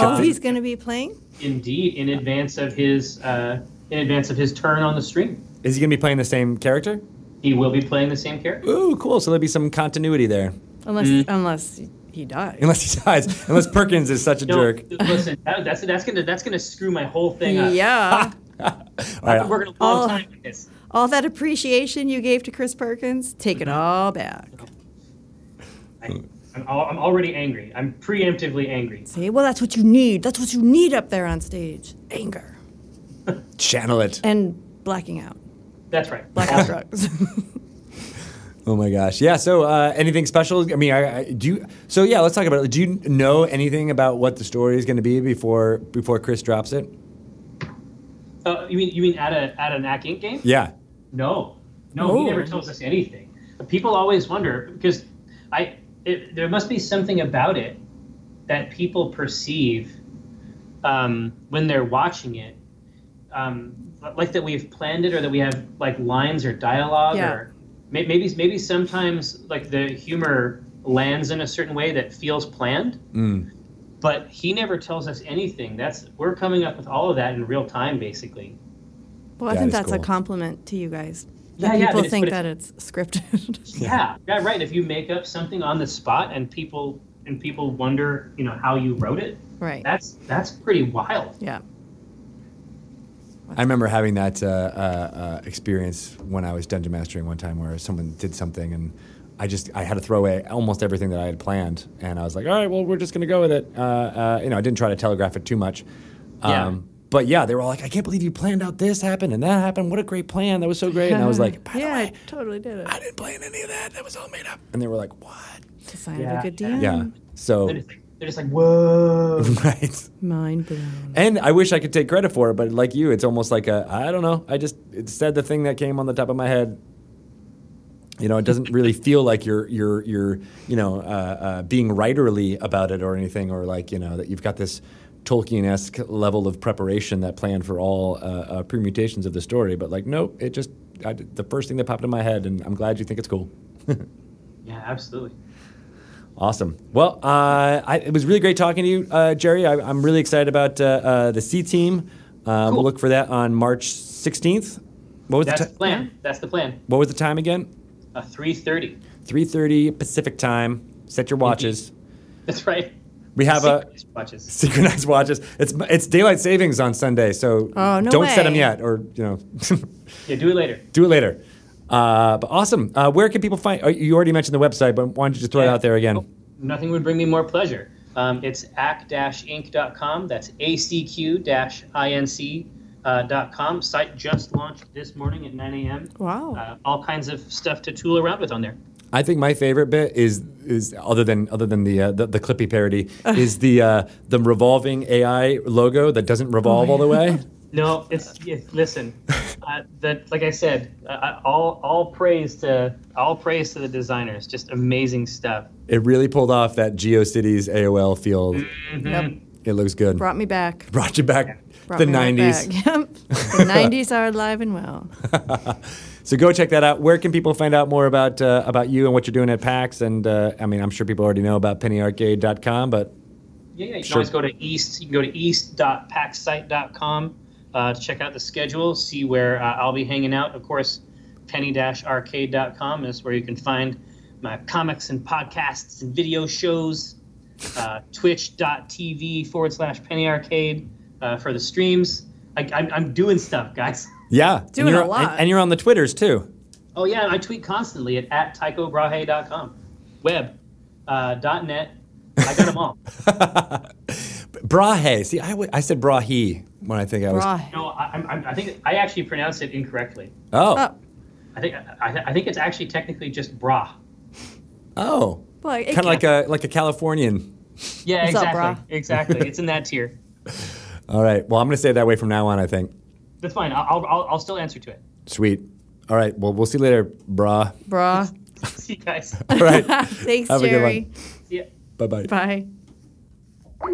Oh, um, he's going to be playing. Indeed, in advance of his uh, in advance of his turn on the stream. Is he going to be playing the same character? He will be playing the same character. Ooh, cool. So there'll be some continuity there. Unless, mm. unless he dies. Unless he dies. Unless Perkins is such a no, jerk. Listen, that, that's that's gonna that's gonna screw my whole thing up. Yeah. All right. We're gonna all, time with this. All that appreciation you gave to Chris Perkins, take it all back. I, I'm, all, I'm already angry. I'm preemptively angry. See, well, that's what you need. That's what you need up there on stage. Anger. Channel it. And blacking out. That's right. Blackout drugs. Oh my gosh! Yeah. So, uh, anything special? I mean, I, I, do you? So, yeah. Let's talk about it. Do you know anything about what the story is going to be before before Chris drops it? Uh, you mean you mean at a at an Ack Incorporated game? Yeah. No, no. Oh. He never tells us anything. People always wonder because I it, there must be something about it that people perceive um, when they're watching it, um, like that we've planned it or that we have like lines or dialogue yeah. or. Maybe maybe sometimes like the humor lands in a certain way that feels planned, mm. but he never tells us anything. That's we're coming up with all of that in real time, basically. Well, I that think that's cool. a compliment to you guys. That yeah, people yeah, think it's, that it's, it's scripted. yeah, yeah, right. If you make up something on the spot and people and people wonder, you know, how you wrote it. Right. That's that's pretty wild. Yeah. I remember having that uh, uh, experience when I was dungeon mastering one time, where someone did something, and I just I had to throw away almost everything that I had planned, and I was like, all right, well, we're just gonna go with it. Uh, uh, you know, I didn't try to telegraph it too much. Um, yeah. But yeah, they were all like, I can't believe you planned out this happened and that happened. What a great plan! That was so great. And I was like, By yeah, the way, I totally did it. I didn't plan any of that. That was all made up. And they were like, what? It's a sign yeah. of a good D M. Yeah. So. They're just like, whoa. Right. Mind blown. And I wish I could take credit for it, but like you, it's almost like a, I don't know, I just it said the thing that came on the top of my head. You know, it doesn't really feel like you're, you're, you're you know, uh, uh, being writerly about it or anything, or like, you know, that you've got this Tolkien-esque level of preparation that planned for all uh, uh, permutations of the story. But like, nope, it just, I, the first thing that popped in my head, and I'm glad you think it's cool. Yeah, absolutely. Awesome. Well, uh, I, it was really great talking to you, uh, Jerry. I, I'm really excited about uh, uh, the C Team. Uh, cool. We'll look for that on March sixteenth. What was That's the, ti- the plan. That's the plan. What was the time again? Uh, three thirty. three thirty Pacific time. Set your watches. That's right. We have synchronized a watches. synchronized watches. It's it's daylight savings on Sunday, so oh, no don't way. set them yet, or you know. yeah, do it later. Do it later. Uh, but awesome. Uh, where can people find? Oh, you already mentioned the website, but why don't you just throw yeah. it out there again? Oh, nothing would bring me more pleasure. Um, it's A C Q dash inc dot com. That's A C Q dash inc dot com. Uh, site just launched this morning at nine a.m. Wow. Uh, all kinds of stuff to tool around with on there. I think my favorite bit is is other than other than the uh, the, the Clippy parody is the uh, the revolving A I logo that doesn't revolve oh, all the way. No, it's, it's listen. Uh, that like I said, uh, all all praise to all praise to the designers. Just amazing stuff. It really pulled off that GeoCities A O L field. Mm-hmm. Yep. It looks good. Brought me back. Brought you back. Yeah. Brought the nineties. Right back. Yep. The nineties are alive and well. So go check that out. Where can people find out more about uh, about you and what you're doing at PAX? And uh, I mean, I'm sure people already know about penny arcade dot com, but yeah, yeah you can sure. always go to east. You can go to east dot pax site dot com. Uh, to check out the schedule, see where uh, I'll be hanging out. Of course, penny arcade dot com is where you can find my comics and podcasts and video shows. Uh, twitch dot t v forward slash penny arcade uh, for the streams. I, I'm, I'm doing stuff, guys. Yeah. Doing and you're, a lot. And, and you're on the Twitters, too. Oh, yeah. I tweet constantly at, at tycho brahe dot com. Web. Uh, dot net. I got them all. Brahe. See, I, w- I said Brahe. When I think I was Brahe. no, I, I, I think I actually pronounced it incorrectly. Oh, oh. I think I, I think it's actually technically just bra. Oh, well, kind of like a like a Californian. Yeah, What's exactly, up, exactly. It's in that tier. All right. Well, I'm going to say it that way from now on. I think that's fine. I'll I'll, I'll still answer to it. Sweet. All right. Well, we'll see you later, bra. Bra. See you guys. All right. Thanks, Have Jerry. A good one. See ya. Bye-bye. Bye.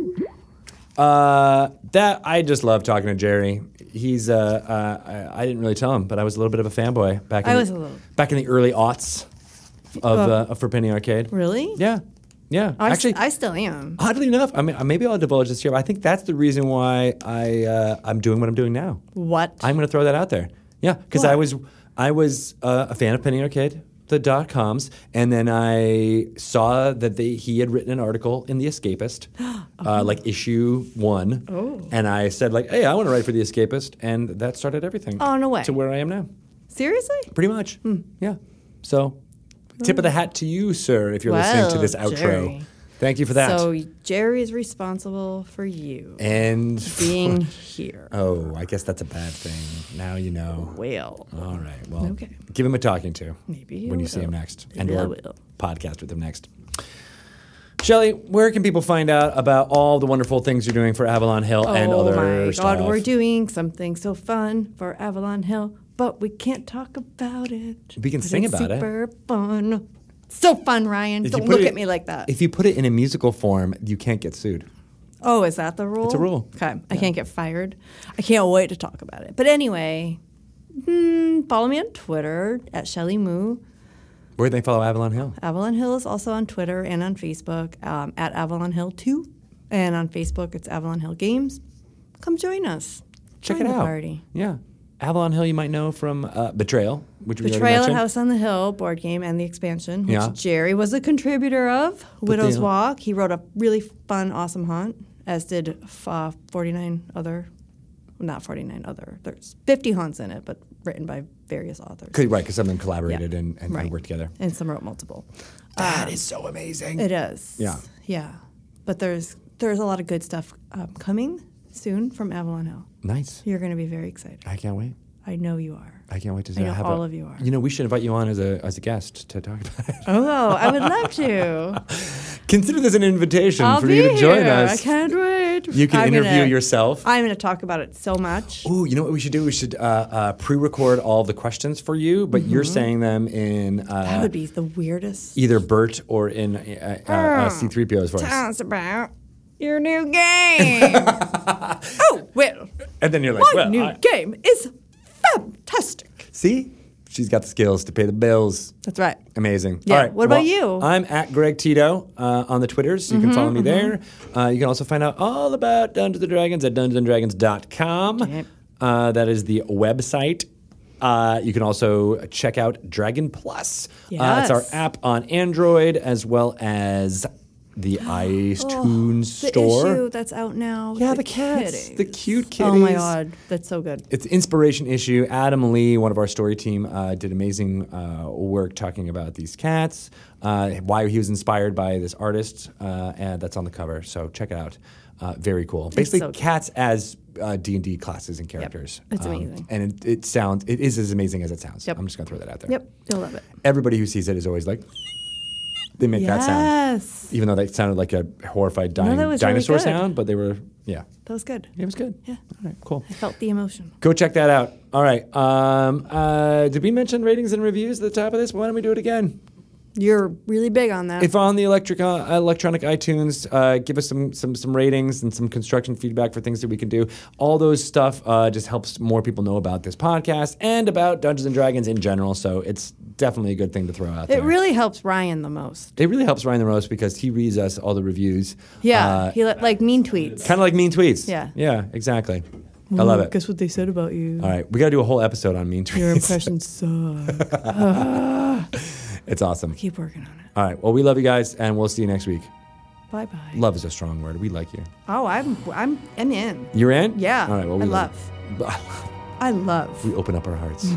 Uh, that I just love talking to Jerry. He's uh, uh I, I didn't really tell him, but I was a little bit of a fanboy back. In I was the, a little back in the early aughts of uh, uh, for Penny Arcade. Really? Yeah, yeah. I Actually, st- I still am. Oddly enough, I mean, maybe I'll divulge this here. But I think that's the reason why I uh, I'm doing what I'm doing now. What? I'm going to throw that out there. Yeah, because I was I was uh, a fan of Penny Arcade. the dot coms, and then I saw that they, he had written an article in The Escapist, oh. uh, like issue one. Oh. And I said, like, hey, I want to write for The Escapist, and that started everything. Oh, no way. To where I am now. Seriously? Pretty much. Mm. Yeah. So, mm. tip of the hat to you, sir, if you're well, listening to this outro. Jerry. Thank you for that. So Jerry is responsible for you. And being here. Oh, I guess that's a bad thing. Now you know. Well. All right. Well, okay. Give him a talking to. Maybe when you will. See him next. Maybe and I will. Podcast with him next. Shelly, where can people find out about all the wonderful things you're doing for Avalon Hill oh and other my stuff? God, we're doing something so fun for Avalon Hill, but we can't talk about it. We can sing about it. Super fun. So fun, Ryan. Don't look at me like that. If you put it in a musical form, you can't get sued. Oh, is that the rule? It's a rule. Okay. Yeah. I can't get fired. I can't wait to talk about it. But anyway, hmm, follow me on Twitter at Shelly Moo. Where do they follow Avalon Hill? Avalon Hill is also on Twitter and on Facebook um, at Avalon Hill two. And on Facebook, it's Avalon Hill Games. Come join us. Check it out. Party. Yeah. Avalon Hill, you might know from uh, Betrayal, which we Betrayal and House on the Hill board game and the expansion, which yeah. Jerry was a contributor of. But Widow's the, Walk. He wrote a really fun, awesome haunt, as did uh, forty-nine other, not forty-nine other. There's fifty haunts in it, but written by various authors. Could, right, because some of them collaborated yeah. and, and right. worked together, and some wrote multiple. That um, is so amazing. It is. Yeah, yeah. But there's there's a lot of good stuff um, coming soon from Avalon Hill. Nice. You're going to be very excited. I can't wait. I know you are. I can't wait to see. I know all a, of you are. You know, we should invite you on as a as a guest to talk about it. Oh, I would love to. Consider this an invitation I'll for you to here. Join us. I can't wait. You can I'm interview gonna, yourself. I'm going to talk about it so much. Oh, you know what we should do? We should uh, uh, pre-record all the questions for you, but mm-hmm. you're saying them in... Uh, that would be the weirdest. Either Bert or in uh, uh, uh, C three P O's voice. Tell us about... your new game. Oh, well. And then you're like, my well, new I... game is fantastic. See? She's got the skills to pay the bills. That's right. Amazing. Yeah. All right. What well, about you? I'm at Greg Tito uh, on the Twitters. So you mm-hmm, can follow me mm-hmm. there. Uh, you can also find out all about Dungeons and Dragons at dungeons and dragons dot com. Okay. Uh, that is the website. Uh, you can also check out Dragon Plus. Yes. Uh, it's our app on Android as well as... the iTunes oh, store. The issue that's out now. Yeah, the, the cats. Kitties. The cute kitties. Oh, my God. That's so good. It's Inspiration Issue. Adam Lee, one of our story team, uh, did amazing uh, work talking about these cats, uh, why he was inspired by this artist, uh, and that's on the cover. So check it out. Uh, very cool. Basically, so cats good. As uh, D and D classes and characters. Yep. It's um, amazing. And it, it sounds, it is as amazing as it sounds. Yep. I'm just going to throw that out there. Yep. You'll love it. Everybody who sees it is always like... They make yes. that sound. Yes. Even though that sounded like a horrified dying no, dinosaur really sound, but they were, yeah. That was good. It was good. Yeah. All right, cool. I felt the emotion. Go check that out. All right. Um, uh, did we mention ratings and reviews at the top of this? Why don't we do it again? You're really big on that. If on the electric, uh, electronic iTunes, uh, give us some, some some ratings and some construction feedback for things that we can do. All those stuff uh, just helps more people know about this podcast and about Dungeons and Dragons in general. So it's definitely a good thing to throw out there. It really helps Ryan the most. It really helps Ryan the most because he reads us all the reviews. Yeah, uh, he li- like mean tweets. Kind of like mean tweets. Yeah. Yeah, exactly. Well, I love it. Guess what they said about you. All right, we got to do a whole episode on mean tweets. Your impressions suck. ah. It's awesome. I'll keep working on it. All right. Well, we love you guys, and we'll see you next week. Bye-bye. Love is a strong word. We like you. Oh, I'm I'm I'm in. You're in? Yeah. All right. Well, we I love. love. I love. We open up our hearts.